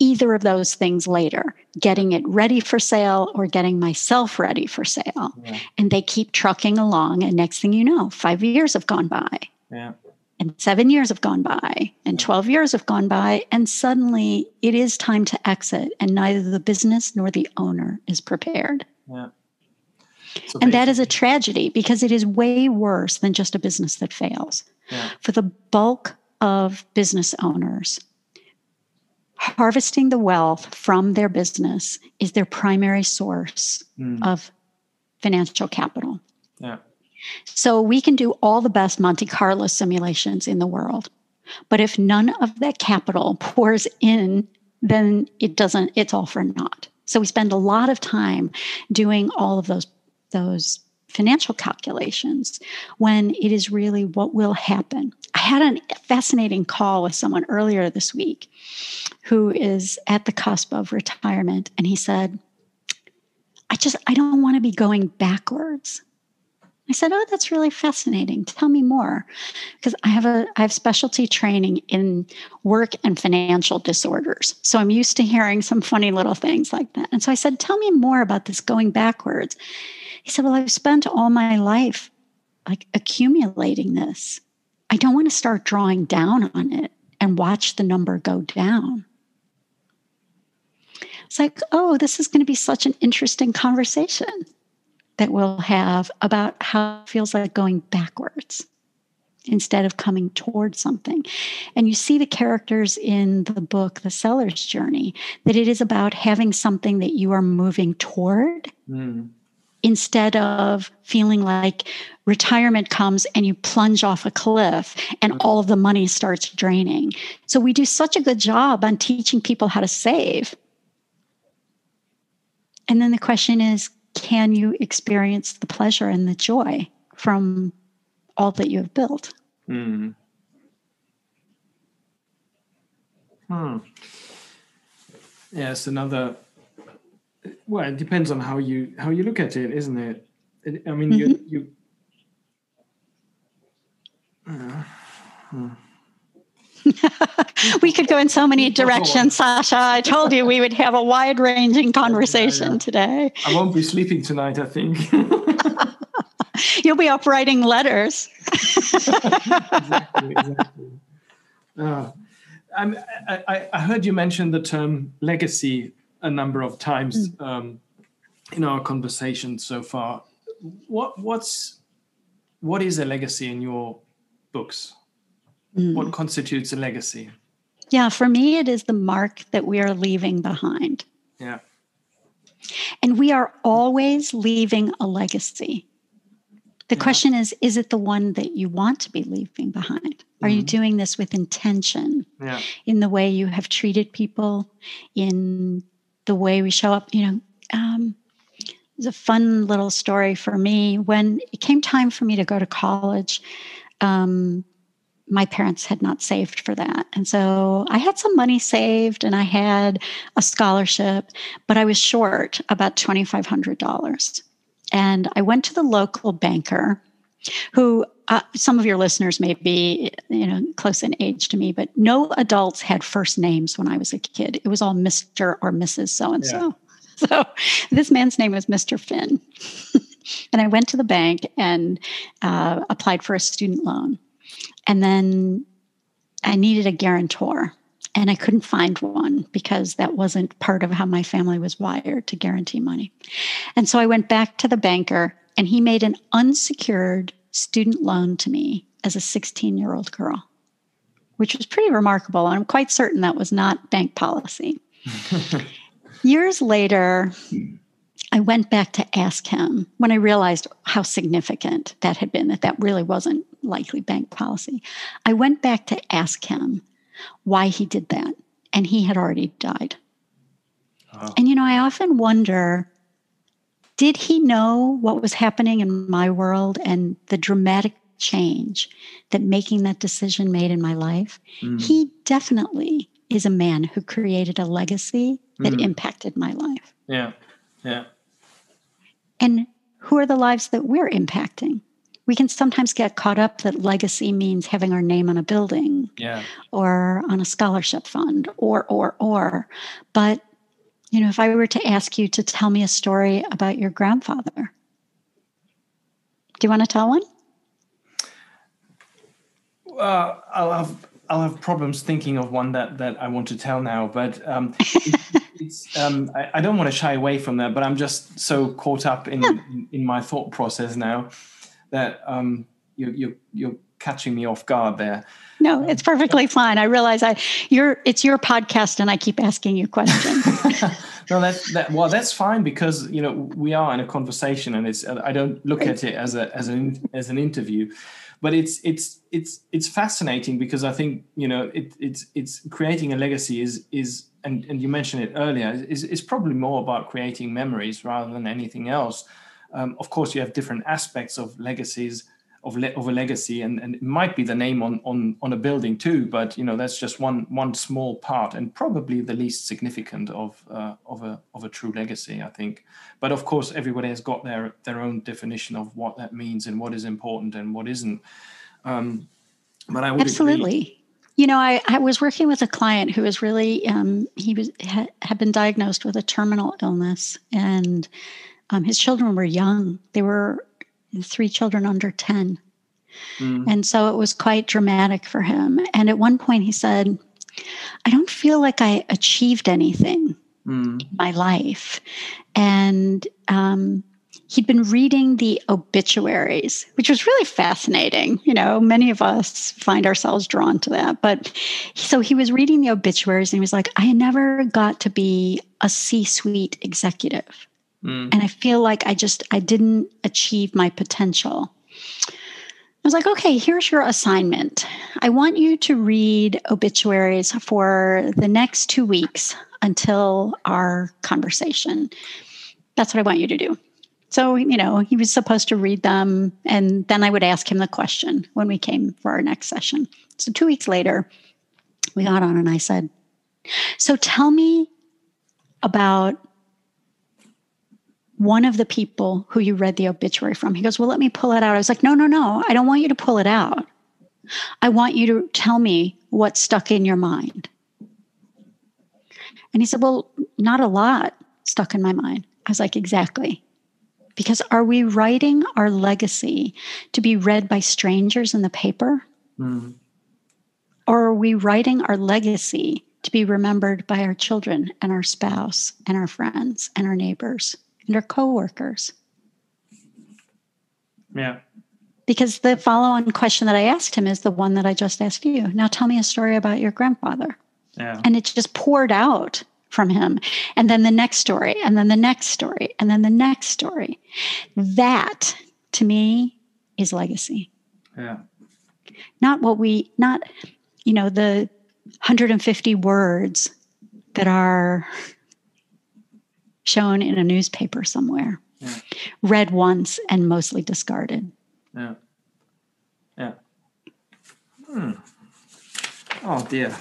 either of those things later, getting it ready for sale or getting myself ready for sale. Yeah. And they keep trucking along. And next thing you know, 5 years have gone by and 7 years have gone by and 12 years have gone by. And suddenly it is time to exit. And neither the business nor the owner is prepared. Yeah. So and that is a tragedy because it is way worse than just a business that fails. Yeah. For the bulk of business owners, harvesting the wealth from their business is their primary source of financial capital. Yeah. So we can do all the best Monte Carlo simulations in the world, but if none of that capital pours in, then it's all for naught. So we spend a lot of time doing all of those financial calculations when it is really what will happen. I had a fascinating call with someone earlier this week who is at the cusp of retirement, and he said, I don't want to be going backwards. I said, oh, that's really fascinating. Tell me more. Because I have specialty training in work and financial disorders. So I'm used to hearing some funny little things like that. And so I said, tell me more about this going backwards. He said, well, I've spent all my life like accumulating this. I don't want to start drawing down on it and watch the number go down. It's like, oh, this is going to be such an interesting conversation that we'll have about how it feels like going backwards instead of coming towards something. And you see the characters in the book, The Seller's Journey, that it is about having something that you are moving toward instead of feeling like retirement comes and you plunge off a cliff and all of the money starts draining. So we do such a good job on teaching people how to save. And then the question is, can you experience the pleasure and the joy from all that you have built? Yes, another. Well, it depends on how you look at it, isn't it? I mean, We could go in so many directions, Sasha. I told you we would have a wide-ranging conversation today. I won't be sleeping tonight, I think. You'll be up writing letters. Exactly. I heard you mention the term legacy a number of times in our conversation so far. What is a legacy in your books? What constitutes a legacy? Yeah, for me, it is the mark that we are leaving behind. Yeah. And we are always leaving a legacy. The question is it the one that you want to be leaving behind? Are you doing this with intention in the way you have treated people, in the way we show up? You know, there's a fun little story for me. When it came time for me to go to college, my parents had not saved for that. And so I had some money saved and I had a scholarship, but I was short about $2,500. And I went to the local banker who, some of your listeners may be, you know, close in age to me, but no adults had first names when I was a kid. It was all Mr. or Mrs. So-and-so. Yeah. So this man's name was Mr. Finn. And I went to the bank and applied for a student loan. And then I needed a guarantor, and I couldn't find one because that wasn't part of how my family was wired to guarantee money. And so I went back to the banker, and he made an unsecured student loan to me as a 16-year-old girl, which was pretty remarkable. And I'm quite certain that was not bank policy. Years later, I went back to ask him when I realized how significant that had been, that really wasn't likely bank policy. I went back to ask him why he did that, and he had already died. Oh. And, you know, I often wonder, did he know what was happening in my world and the dramatic change that making that decision made in my life? He definitely is a man who created a legacy that impacted my life. Yeah, yeah. And who are the lives that we're impacting? We can sometimes get caught up that legacy means having our name on a building or on a scholarship fund or. But, you know, if I were to ask you to tell me a story about your grandfather, do you want to tell one? I'll have problems thinking of one that I want to tell now, but I don't want to shy away from that, but I'm just so caught up in my thought process now that you're catching me off guard there. No, it's perfectly fine. I realize it's your podcast and I keep asking you questions. No, that's fine, because, you know, we are in a conversation and it's, I don't look at it as an interview, but it's fascinating, because I think, you know, it's creating a legacy is, and you mentioned it earlier, is probably more about creating memories rather than anything else. Of course, you have different aspects of legacies of a legacy, and it might be the name on a building too, but you know, that's just one small part, and probably the least significant of a true legacy, I think. But of course, everybody has got their own definition of what that means and what is important and what isn't. But I would absolutely agree. You know, I was working with a client who was really had been diagnosed with a terminal illness, and his children were young. They were 3 children under 10. Mm. And so it was quite dramatic for him. And at one point he said, I don't feel like I achieved anything in my life. And he'd been reading the obituaries, which was really fascinating. You know, many of us find ourselves drawn to that. But so he was reading the obituaries and he was like, I never got to be a C-suite executive. And I feel like I didn't achieve my potential. I was like, okay, here's your assignment. I want you to read obituaries for the next 2 weeks until our conversation. That's what I want you to do. So, you know, he was supposed to read them, and then I would ask him the question when we came for our next session. So 2 weeks later, we got on and I said, so tell me about one of the people who you read the obituary from. He goes, well, let me pull it out. I was like, no. I don't want you to pull it out. I want you to tell me what stuck in your mind. And he said, well, not a lot stuck in my mind. I was like, exactly. Because are we writing our legacy to be read by strangers in the paper? Mm-hmm. Or are we writing our legacy to be remembered by our children and our spouse and our friends and our neighbors and our coworkers? Yeah. Because the follow-on question that I asked him is the one that I just asked you. Now tell me a story about your grandfather. Yeah. And it just poured out from him. And then the next story, and then the next story, and then the next story. That, to me, is legacy. Yeah. Not you know, the 150 words that are shown in a newspaper somewhere, yeah, read once and mostly discarded. Yeah. Yeah. Oh dear.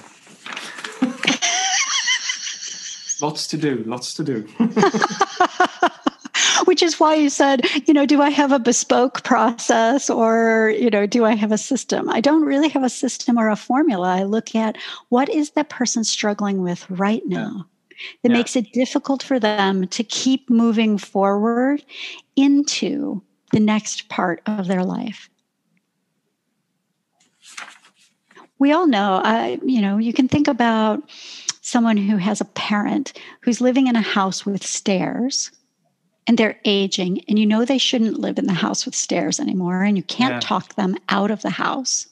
Lots to do. Which is why you said, you know, do I have a bespoke process, or, you know, do I have a system? I don't really have a system or a formula. I look at what is that person struggling with right now. Yeah. That makes it difficult for them to keep moving forward into the next part of their life. We all know, you know, you can think about someone who has a parent who's living in a house with stairs, and they're aging, and you know they shouldn't live in the house with stairs anymore, and you can't talk them out of the house.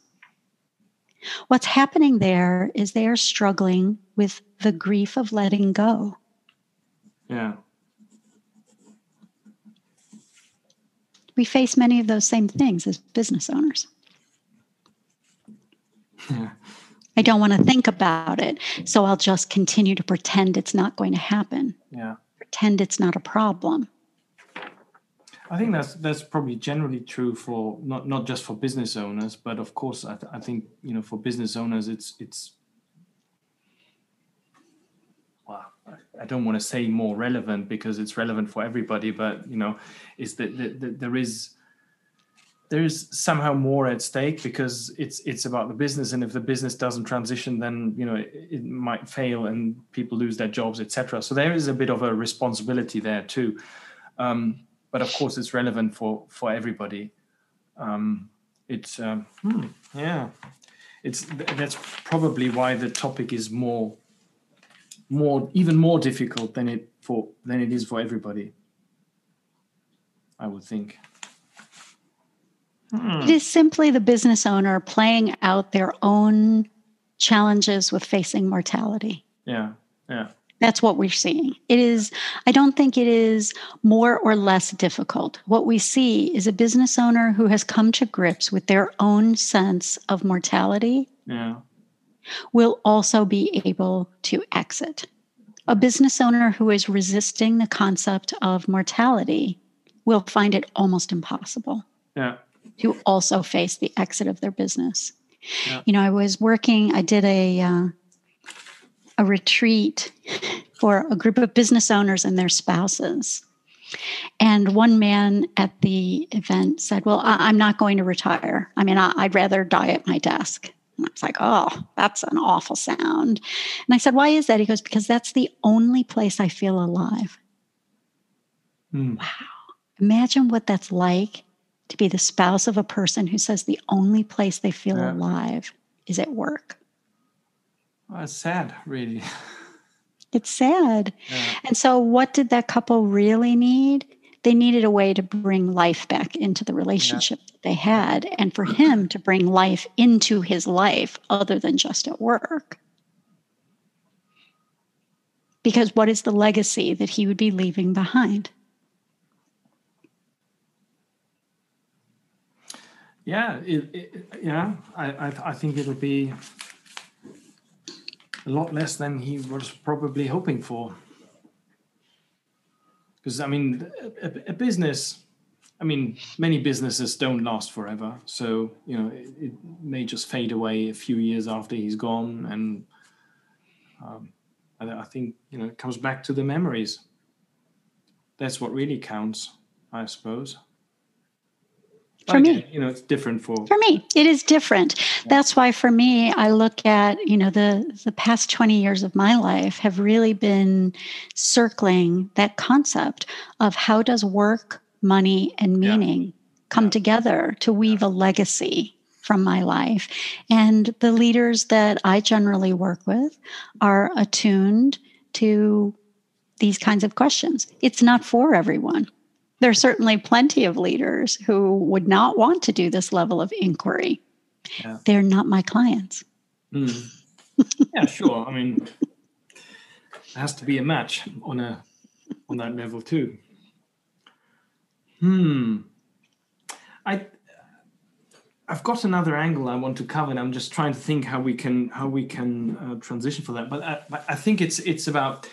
What's happening there is they are struggling with the grief of letting go. Yeah. We face many of those same things as business owners. Yeah. I don't want to think about it, so I'll just continue to pretend it's not going to happen. Yeah. Pretend it's not a problem. I think that's probably generally true for not just for business owners, but of course, I think, you know, for business owners, it's well, I don't want to say more relevant because it's relevant for everybody, but you know, is that there is somehow more at stake because it's about the business, and if the business doesn't transition, then you know it might fail and people lose their jobs, etc. So there is a bit of a responsibility there too. But of course, it's relevant for everybody. That's probably why the topic is even more difficult than it is for everybody, I would think. It is simply the business owner playing out their own challenges with facing mortality. Yeah, yeah. That's what we're seeing. It is, I don't think it is more or less difficult. What we see is a business owner who has come to grips with their own sense of mortality, will also be able to exit. A business owner who is resisting the concept of mortality will find it almost impossible. Yeah. who also face the exit of their business. Yeah. You know, I was working, I did a retreat for a group of business owners and their spouses. And one man at the event said, well, I'm not going to retire. I mean, I'd rather die at my desk. And I was like, oh, that's an awful sound. And I said, why is that? He goes, because that's the only place I feel alive. Mm. Wow. Imagine what that's like to be the spouse of a person who says the only place they feel alive is at work. Well, it's sad, really. It's sad. Yeah. And so what did that couple really need? They needed a way to bring life back into the relationship that they had, and for him to bring life into his life other than just at work. Because what is the legacy that he would be leaving behind? Yeah, I think it'll be a lot less than he was probably hoping for. Because, I mean, a business, I mean, many businesses don't last forever. So, you know, it may just fade away a few years after he's gone. And I think, you know, it comes back to the memories. That's what really counts, I suppose. For me, you know, it's different for me. It is different. Yeah. That's why for me, I look at, you know, the past 20 years of my life have really been circling that concept of how does work, money, and meaning come together to weave a legacy from my life. And the leaders that I generally work with are attuned to these kinds of questions. It's not for everyone. There are certainly plenty of leaders who would not want to do this level of inquiry. Yeah. They're not my clients. Mm. Yeah, sure. I mean, it has to be a match on that level too. I've got another angle I want to cover, and I'm just trying to think how we can transition for that. But I think it's about.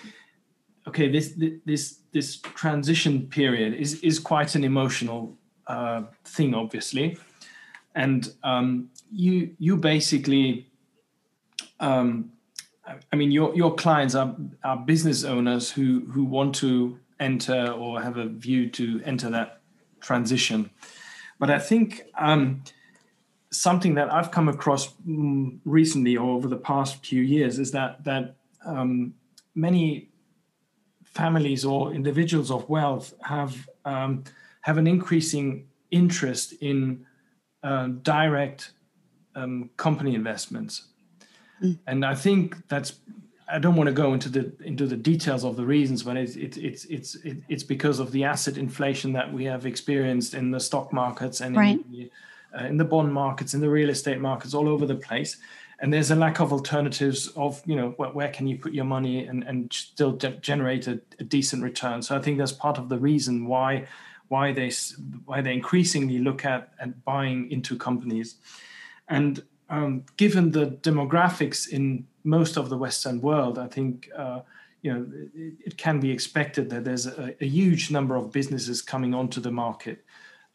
Okay, this transition period is quite an emotional thing, obviously, and you basically, I mean, your clients are business owners who want to enter or have a view to enter that transition, but I think something that I've come across recently or over the past few years is that many families or individuals of wealth have an increasing interest in direct company investments, and I think that's. I don't want to go into the details of the reasons, but it's because of the asset inflation that we have experienced in the stock markets and in the bond markets, in the real estate markets, all over the place. And there's a lack of alternatives of, you know, where can you put your money and still generate a decent return. So I think that's part of the reason why they increasingly look at buying into companies. And given the demographics in most of the Western world, I think you know it can be expected that there's a huge number of businesses coming onto the market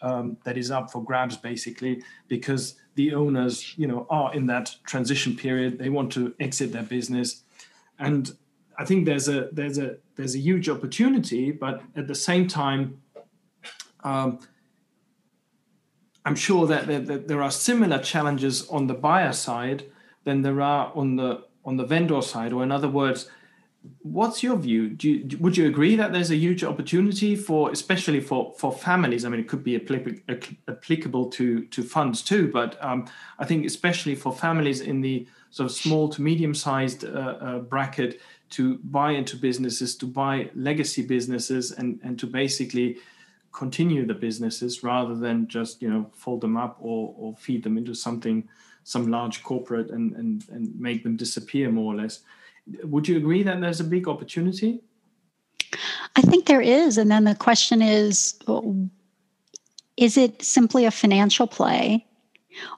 that is up for grabs, basically, because the owners, you know, are in that transition period. They want to exit their business, and I think there's a huge opportunity. But at the same time, I'm sure that there are similar challenges on the buyer side than there are on the vendor side. Or in other words, what's your view? Would you agree that there's a huge opportunity especially for families? I mean, it could be applicable to funds too, but I think especially for families in the sort of small to medium-sized bracket to buy into businesses, to buy legacy businesses, and to basically continue the businesses rather than just, you know, fold them up or feed them into some large corporate and make them disappear more or less. Would you agree that there's a big opportunity? I think there is. And then the question is it simply a financial play,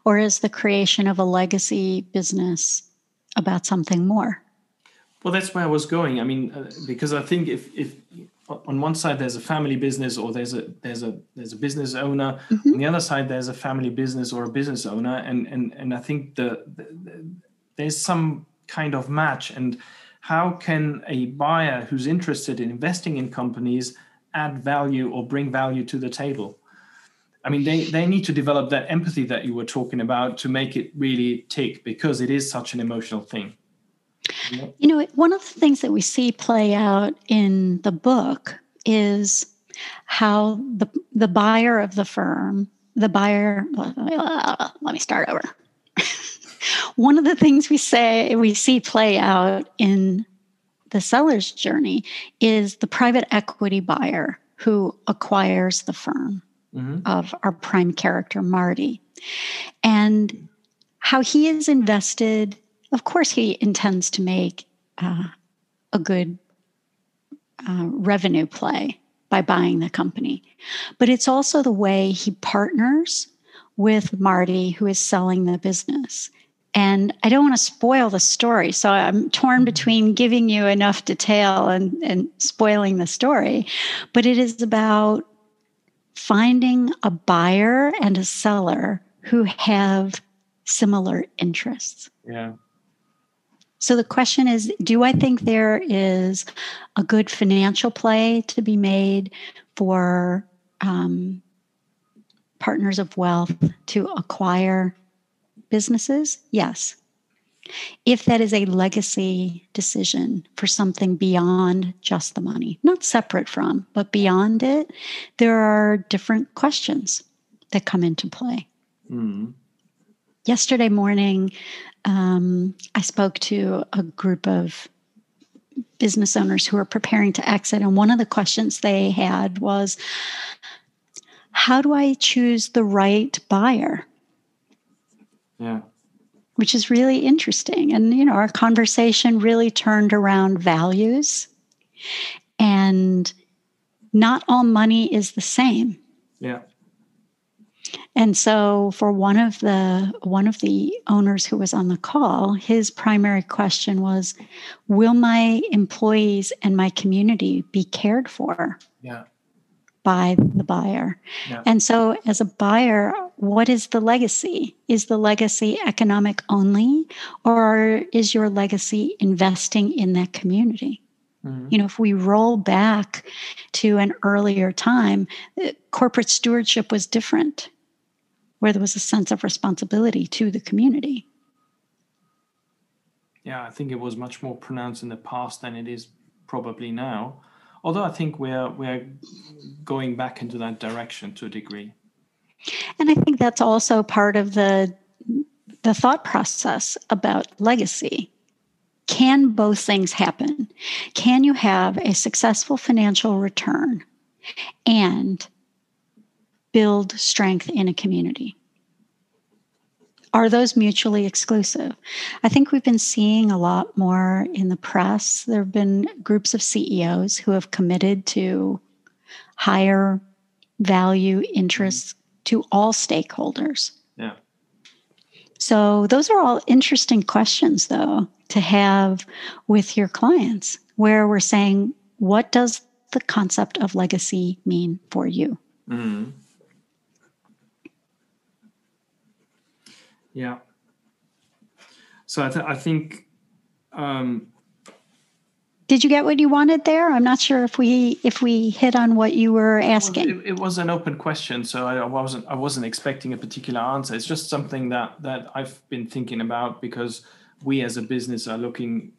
or is the creation of a legacy business about something more? Well, that's where I was going. I mean, because I think if on one side there's a family business, or there's a business owner. Mm-hmm. On the other side there's a family business or a business owner, and I think there's some kind of match. And how can a buyer who's interested in investing in companies add value or bring value to the table? I mean, they need to develop that empathy that you were talking about to make it really tick, because it is such an emotional thing. You know, one of the things that we see play out in the book is how the buyer of the firm, One of the things we see play out in The Seller's Journey is the private equity buyer who acquires the firm of our prime character, Marty, and how he is invested. Of course, he intends to make a good revenue play by buying the company. But it's also the way he partners with Marty, who is selling the business. And I don't want to spoil the story, so I'm torn between giving you enough detail and spoiling the story. But it is about finding a buyer and a seller who have similar interests. Yeah. So the question is, do I think there is a good financial play to be made for partners of wealth to acquire businesses? Yes. If that is a legacy decision for something beyond just the money, not separate from, but beyond it, there are different questions that come into play. Mm-hmm. Yesterday morning, I spoke to a group of business owners who are preparing to exit. And one of the questions they had was, how do I choose the right buyer? Yeah. Which is really interesting. And, you know, our conversation really turned around values, and not all money is the same. Yeah. And so for one of the owners who was on the call, his primary question was, will my employees and my community be cared for by the buyer? Yeah. And so as a buyer, what is the legacy? Is the legacy economic only, or is your legacy investing in that community? Mm-hmm. You know, if we roll back to an earlier time, corporate stewardship was different, where there was a sense of responsibility to the community. Yeah, I think it was much more pronounced in the past than it is probably now. Although I think we're going back into that direction to a degree. And I think that's also part of the thought process about legacy. Can both things happen? Can you have a successful financial return and build strength in a community? Are those mutually exclusive? I think we've been seeing a lot more in the press. There have been groups of CEOs who have committed to higher value interests to all stakeholders. Yeah. So those are all interesting questions, though, to have with your clients, where we're saying, what does the concept of legacy mean for you? Mm-hmm. Yeah. So I think. Did you get what you wanted there? I'm not sure if we hit on what you were asking. It was an open question, so I wasn't expecting a particular answer. It's just something that I've been thinking about, because we as a business are looking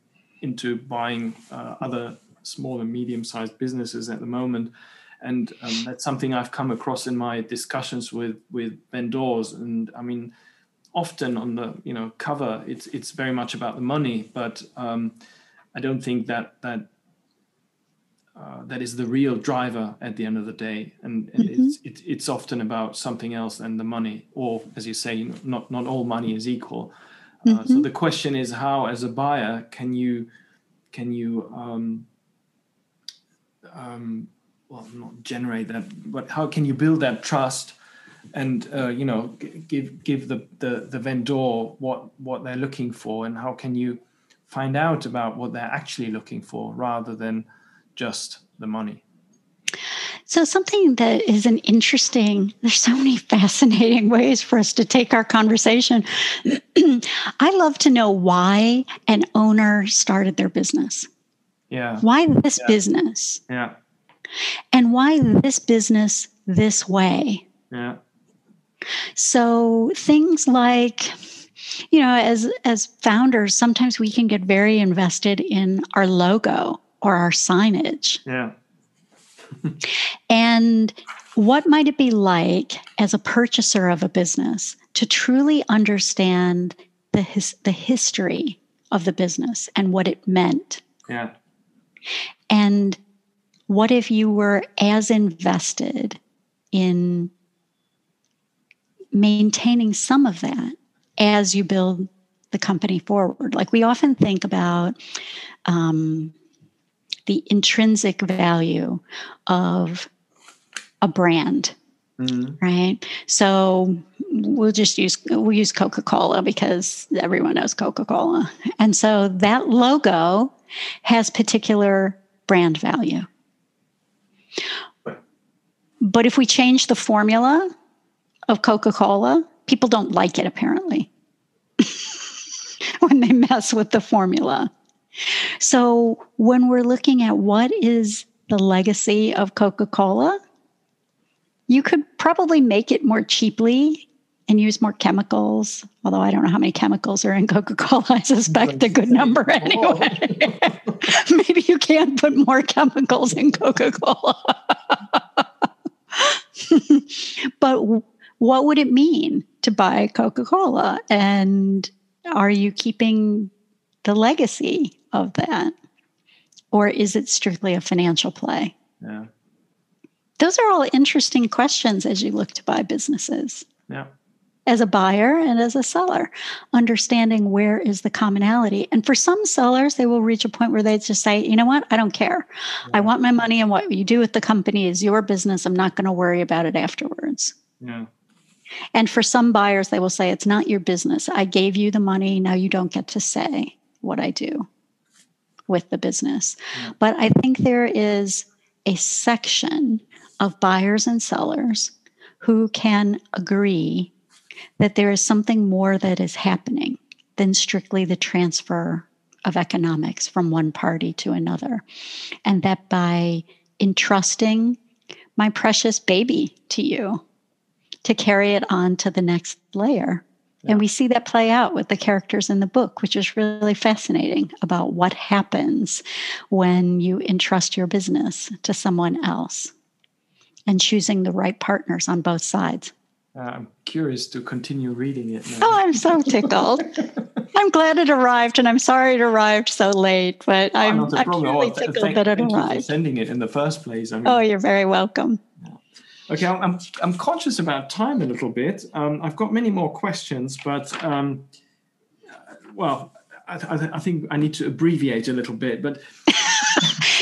into buying other small and medium-sized businesses at the moment. And that's something I've come across in my discussions with vendors. And I mean, often on the cover, it's very much about the money, but I don't think that is the real driver at the end of the day. And mm-hmm. it's often about something else than the money, or as you say, not all money is equal. Mm-hmm. So the question is, how, as a buyer, can you not generate that, but how can you build that trust and, give the vendor what they're looking for, and how can you find out about what they're actually looking for rather than just the money? So something that is an interesting, there's so many fascinating ways for us to take our conversation. I love to know why an owner started their business. Yeah. Why this business? Yeah. And why this business this way? Yeah. So things like, you know, as founders, sometimes we can get very invested in our logo or our signage. Yeah. And what might it be like as a purchaser of a business to truly understand the history of the business and what it meant? Yeah. And what if you were as invested in maintaining some of that as you build the company forward? Like, we often think about the intrinsic value of a brand, right? So we'll use Coca-Cola because everyone knows Coca-Cola. And so that logo has particular brand value. But if we change the formula of Coca-Cola, people don't like it, apparently, when they mess with the formula. So when we're looking at what is the legacy of Coca-Cola, you could probably make it more cheaply and use more chemicals, although I don't know how many chemicals are in Coca-Cola. I suspect a good number anyway. Maybe you can put more chemicals in Coca-Cola. But what would it mean to buy Coca-Cola? And are you keeping the legacy of that? Or is it strictly a financial play? Yeah. Those are all interesting questions as you look to buy businesses. Yeah. As a buyer and as a seller, understanding where is the commonality. And for some sellers, they will reach a point where they just say, you know what, I don't care. Yeah. I want my money, and what you do with the company is your business. I'm not going to worry about it afterwards. Yeah. And for some buyers, they will say, it's not your business. I gave you the money. Now you don't get to say what I do with the business. Yeah. But I think there is a section of buyers and sellers who can agree that there is something more that is happening than strictly the transfer of economics from one party to another. And that by entrusting my precious baby to you, to carry it on to the next layer. Yeah. And we see that play out with the characters in the book, which is really fascinating about what happens when you entrust your business to someone else and choosing the right partners on both sides. I'm curious to continue reading it now. Oh, I'm so tickled. I'm glad it arrived, and I'm sorry it arrived so late, but I'm really tickled that it arrived. Thank you for sending it in the first place. I mean, oh, you're very welcome. Yeah. Okay, I'm conscious about time a little bit. I've got many more questions, but I think I need to abbreviate a little bit. But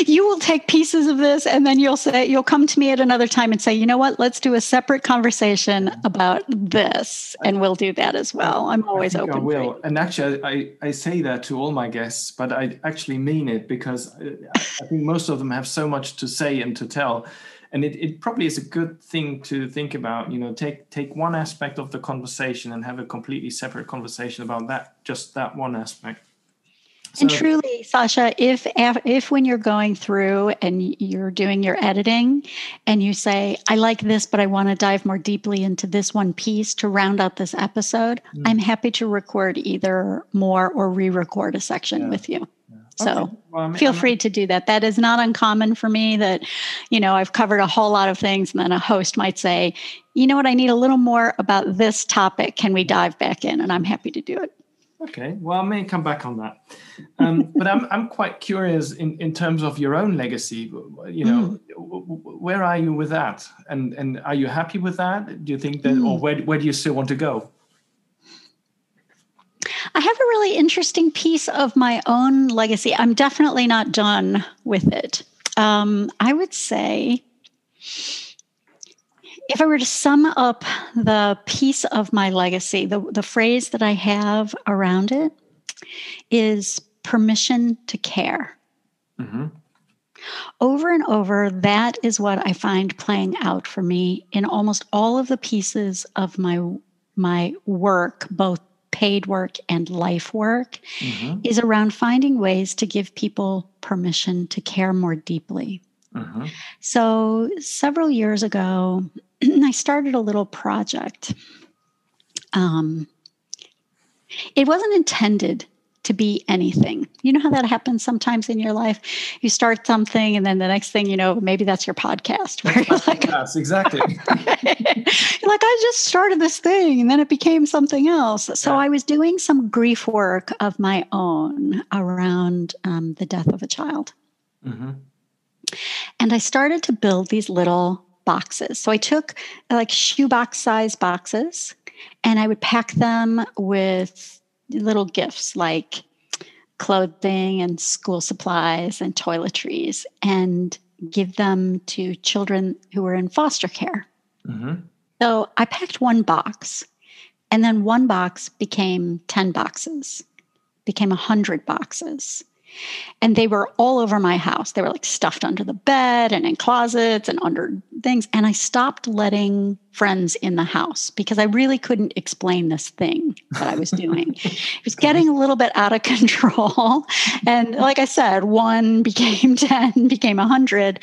you will take pieces of this, and then you'll come to me at another time and say, you know what? Let's do a separate conversation about this, and we'll do that as well. I'm always open. I will. For you. And actually, I say that to all my guests, but I actually mean it, because I think most of them have so much to say and to tell. And it probably is a good thing to think about, you know, take one aspect of the conversation and have a completely separate conversation about that, just that one aspect. So, and truly, Sasha, if when you're going through and you're doing your editing and you say, I like this, but I want to dive more deeply into this one piece to round out this episode, I'm happy to record either more or re-record a section with you. So okay. Feel free to do that. That is not uncommon for me, that, you know, I've covered a whole lot of things, and then a host might say, you know what, I need a little more about this topic. Can we dive back in? And I'm happy to do it. Okay. Well, I may come back on that. But I'm quite curious in terms of your own legacy, you know, where are you with that? And are you happy with that? Do you think that, or where do you still want to go? I have a really interesting piece of my own legacy. I'm definitely not done with it. I would say, if I were to sum up the piece of my legacy, the phrase that I have around it is permission to care. Mm-hmm. Over and over, that is what I find playing out for me in almost all of the pieces of my work, both paid work and life work, is around finding ways to give people permission to care more deeply. So several years ago, I started a little project. It wasn't intended to be anything. You know how that happens sometimes in your life? You start something and then the next thing you know, maybe that's your podcast. Where you're like, yes, exactly. You're like, I just started this thing and then it became something else. So I was doing some grief work of my own around the death of a child. And I started to build these little boxes. So I took like shoebox size boxes and I would pack them with little gifts like clothing and school supplies and toiletries, and give them to children who were in foster care. So I packed one box, and then one box became 10 boxes, became 100 boxes. And they were all over my house. They were like stuffed under the bed and in closets and under things. And I stopped letting friends in the house because I really couldn't explain this thing that I was doing. It was getting a little bit out of control. And like I said, one became 10, became 100.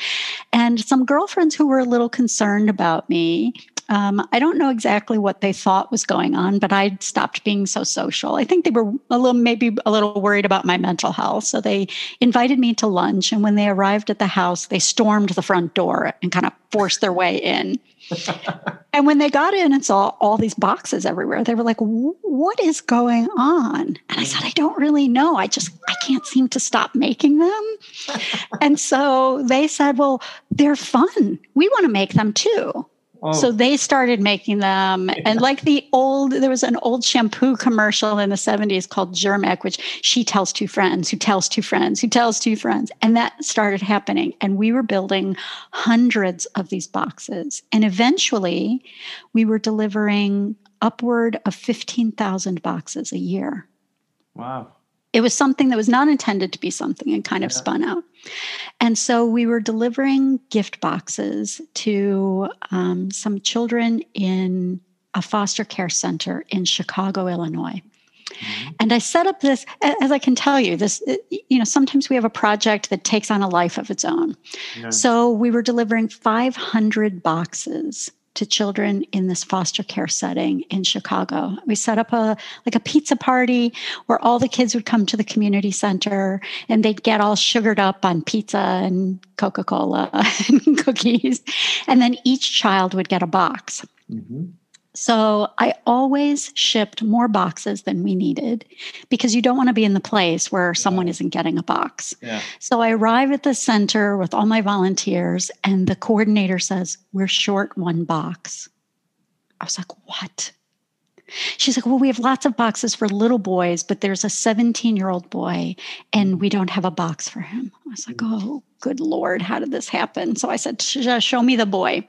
And some girlfriends who were a little concerned about me, I don't know exactly what they thought was going on, but I stopped being so social. I think they were maybe a little worried about my mental health. So they invited me to lunch. And when they arrived at the house, they stormed the front door and kind of forced their way in. And when they got in and saw all these boxes everywhere, they were like, what is going on? And I said, I don't really know. I can't seem to stop making them. And so they said, well, they're fun. We want to make them too. Oh. So they started making them. And like there was an old shampoo commercial in the 70s called Germ Egg, which she tells two friends, who tells two friends, who tells two friends. And that started happening. And we were building hundreds of these boxes. And eventually we were delivering upward of 15,000 boxes a year. Wow. It was something that was not intended to be something and kind of spun out. And so we were delivering gift boxes to some children in a foster care center in Chicago, Illinois. And I set up this, as I can tell you, this, you know, sometimes we have a project that takes on a life of its own. So we were delivering 500 boxes to children in this foster care setting in Chicago. We set up a pizza party where all the kids would come to the community center and they'd get all sugared up on pizza and Coca-Cola and cookies. And then each child would get a box. So I always shipped more boxes than we needed because you don't want to be in the place where someone isn't getting a box. So I arrive at the center with all my volunteers and the coordinator says, we're short one box. I was like, what? She's like, well, we have lots of boxes for little boys, but there's a 17-year-old boy and we don't have a box for him. I was like, oh, good Lord, how did this happen? So I said, show me the boy.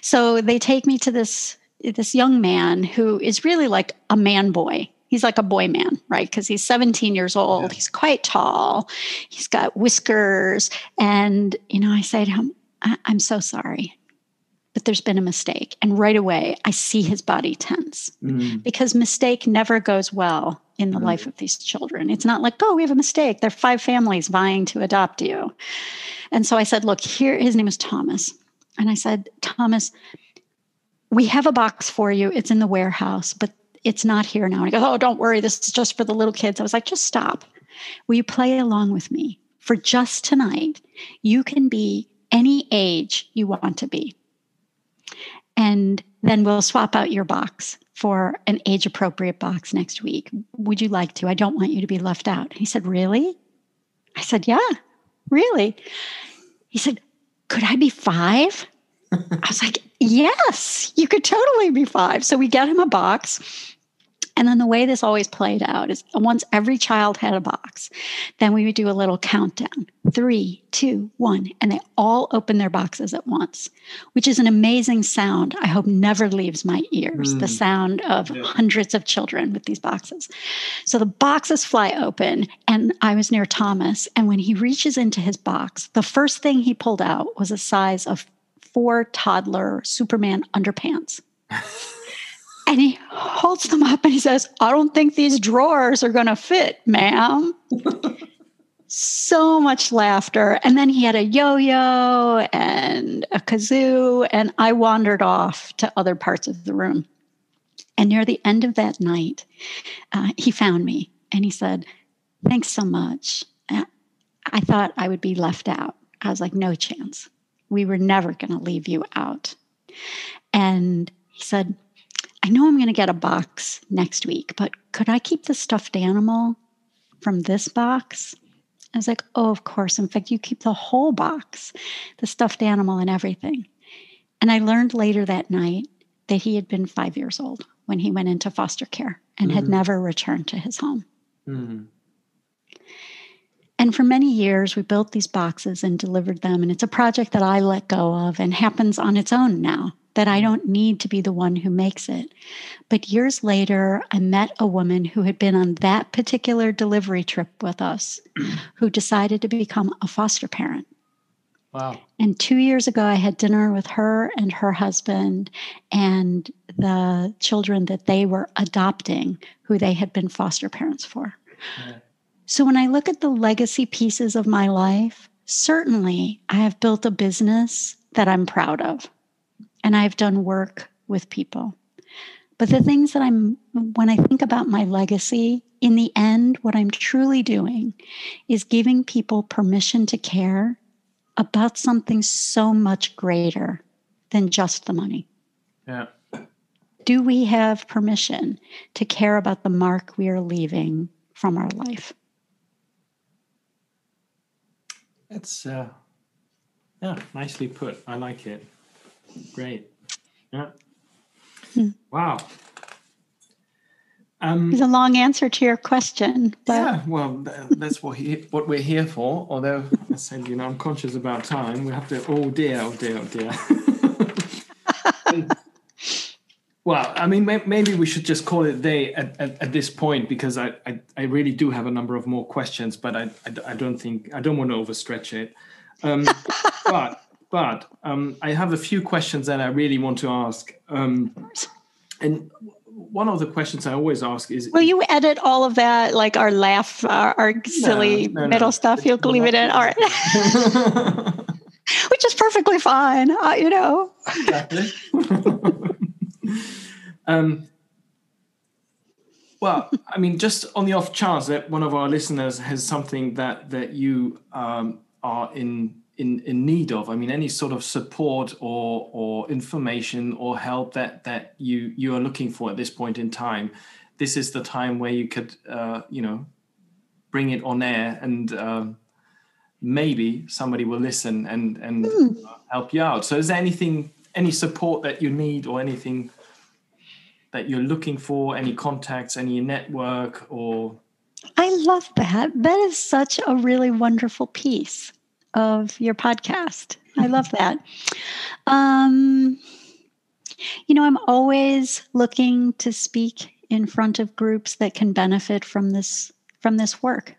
So they take me to this young man who is really like a man boy. He's like a boy man, right? Because he's 17 years old. He's quite tall. He's got whiskers. And, you know, I say to him, I'm so sorry, but there's been a mistake. And right away, I see his body tense because mistake never goes well in the life of these children. It's not like, oh, we have a mistake. There are 5 families vying to adopt you. And so I said, look, here, his name is Thomas. And I said, Thomas, we have a box for you. It's in the warehouse, but it's not here now. And he goes, oh, don't worry. This is just for the little kids. I was like, just stop. Will you play along with me? For just tonight, you can be any age you want to be. And then we'll swap out your box for an age-appropriate box next week. Would you like to? I don't want you to be left out. He said, really? I said, yeah, really. He said, could I be 5? I was like, yes, you could totally be 5. So we get him a box And then the way this always played out is once every child had a box, then we would do a little countdown, 3, 2, 1, and they all opened their boxes at once, which is an amazing sound. I hope never leaves my ears, the sound of hundreds of children with these boxes. So the boxes fly open, and I was near Thomas. And when he reaches into his box, the first thing he pulled out was a size of 4 toddler Superman underpants. And he holds them up and he says, "I don't think these drawers are going to fit, ma'am." So much laughter. And then he had a yo-yo and a kazoo. And I wandered off to other parts of the room. And near the end of that night, he found me and he said, "Thanks so much. I thought I would be left out." I was like, "No chance. We were never going to leave you out." And he said, "I know I'm going to get a box next week, but could I keep the stuffed animal from this box?" I was like, "Oh, of course. In fact, you keep the whole box, the stuffed animal and everything." And I learned later that night that he had been 5 years old when he went into foster care and had never returned to his home. And for many years, we built these boxes and delivered them. And it's a project that I let go of and happens on its own now, that I don't need to be the one who makes it. But years later, I met a woman who had been on that particular delivery trip with us, who decided to become a foster parent. Wow. And 2 years ago, I had dinner with her and her husband and the children that they were adopting, who they had been foster parents for. Yeah. So when I look at the legacy pieces of my life, certainly I have built a business that I'm proud of. And I've done work with people. But the things that when I think about my legacy, in the end, what I'm truly doing is giving people permission to care about something so much greater than just the money. Yeah. Do we have permission to care about the mark we are leaving from our life? That's, nicely put. I like it. Great. Yeah. Wow. It's a long answer to your question. But... Yeah, well, that's what we're here for. Although I said, I'm conscious about time. We have to, oh dear. Well, maybe we should just call it a day at this point, because I really do have a number of more questions, but I don't want to overstretch it. But I have a few questions that I really want to ask. And one of the questions I always ask is... Will you edit all of that, like our laugh, our silly middle stuff? You'll leave it in? All right. Which is perfectly fine, Exactly. Just on the off chance that one of our listeners has something that you are in need of, any sort of support or information or help that you are looking for at this point in time, this is the time where you could, bring it on air, and maybe somebody will listen and help you out. So is there anything, any support that you need, or anything that you're looking for, any contacts, any network, or... I love that. That is such a really wonderful piece of your podcast. I love that. I'm always looking to speak in front of groups that can benefit from this work.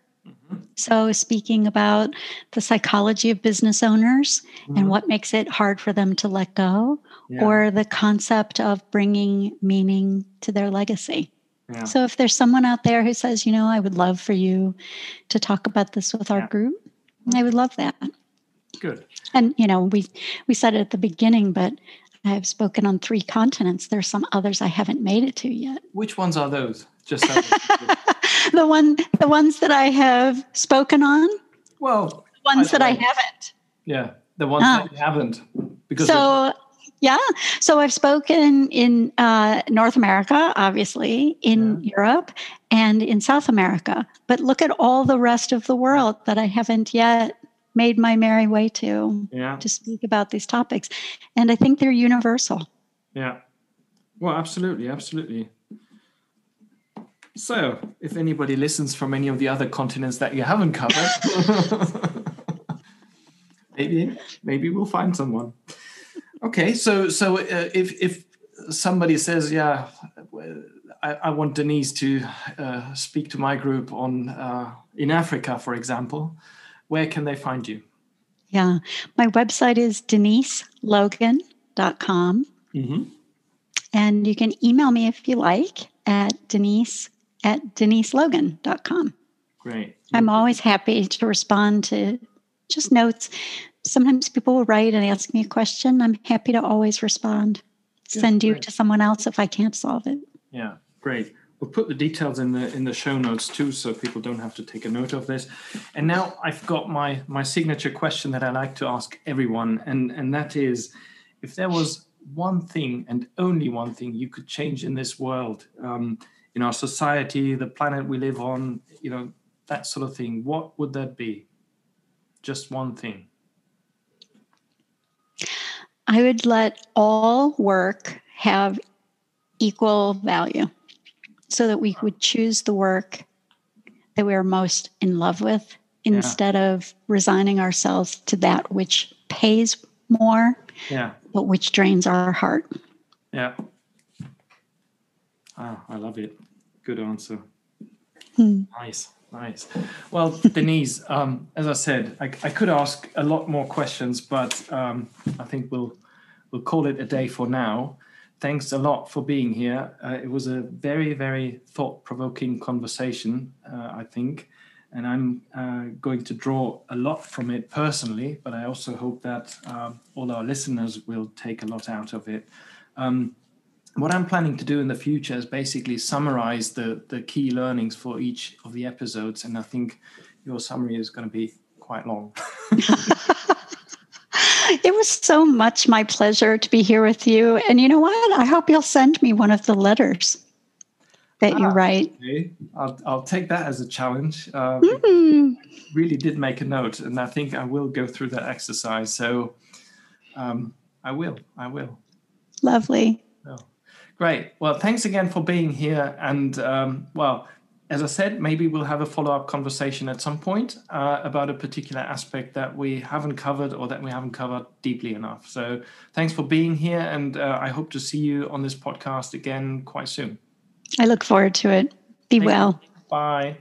So speaking about the psychology of business owners and what makes it hard for them to let go, or the concept of bringing meaning to their legacy. Yeah. So if there's someone out there who says, I would love for you to talk about this with our group, I would love that. Good. And, we said it at the beginning, but I have spoken on 3 continents. There's some others I haven't made it to yet. Which ones are those? Just the ones that I have spoken on. Well, the ones that I haven't. Yeah, the ones that you haven't. Because so I've spoken in North America, obviously, in Europe, and in South America. But look at all the rest of the world that I haven't yet made my merry way to speak about these topics, and I think they're universal. Yeah. Well, absolutely. So if anybody listens from any of the other continents that you haven't covered, maybe we'll find someone. Okay, so if somebody says, yeah, I want Denise to speak to my group on in Africa, for example, where can they find you? Yeah, my website is DeniseLogan.com. Mm-hmm. And you can email me if you like at Denise@DeniseLogan.com. Great. I'm always happy to respond to just notes. Sometimes people will write and ask me a question. I'm happy to always respond. Good. Send you to someone else if I can't solve it. Yeah, great. We'll put the details in the show notes too, so people don't have to take a note of this. And now I've got my signature question that I like to ask everyone, and that is, if there was one thing and only one thing you could change in this world, in our society, the planet we live on, that sort of thing, what would that be? Just one thing. I would let all work have equal value, so that we would choose the work that we are most in love with instead of resigning ourselves to that which pays more, but which drains our heart. Yeah. Ah, I love it. Good answer. Nice. Well, Denise, as I said, I could ask a lot more questions, but I think we'll call it a day for now. Thanks a lot for being here. It was a very, very thought-provoking conversation, I think, and I'm going to draw a lot from it personally, but I also hope that all our listeners will take a lot out of it. What I'm planning to do in the future is basically summarize the key learnings for each of the episodes, and I think your summary is going to be quite long. It was so much my pleasure to be here with you. And you know what? I hope you'll send me one of the letters that you write. Okay. I'll take that as a challenge. I really did make a note, and I think I will go through that exercise. So I will. Lovely. Oh, great. Well, thanks again for being here. And as I said, maybe we'll have a follow-up conversation at some point about a particular aspect that we haven't covered or that we haven't covered deeply enough. So thanks for being here, and I hope to see you on this podcast again quite soon. I look forward to it. Be well. Bye.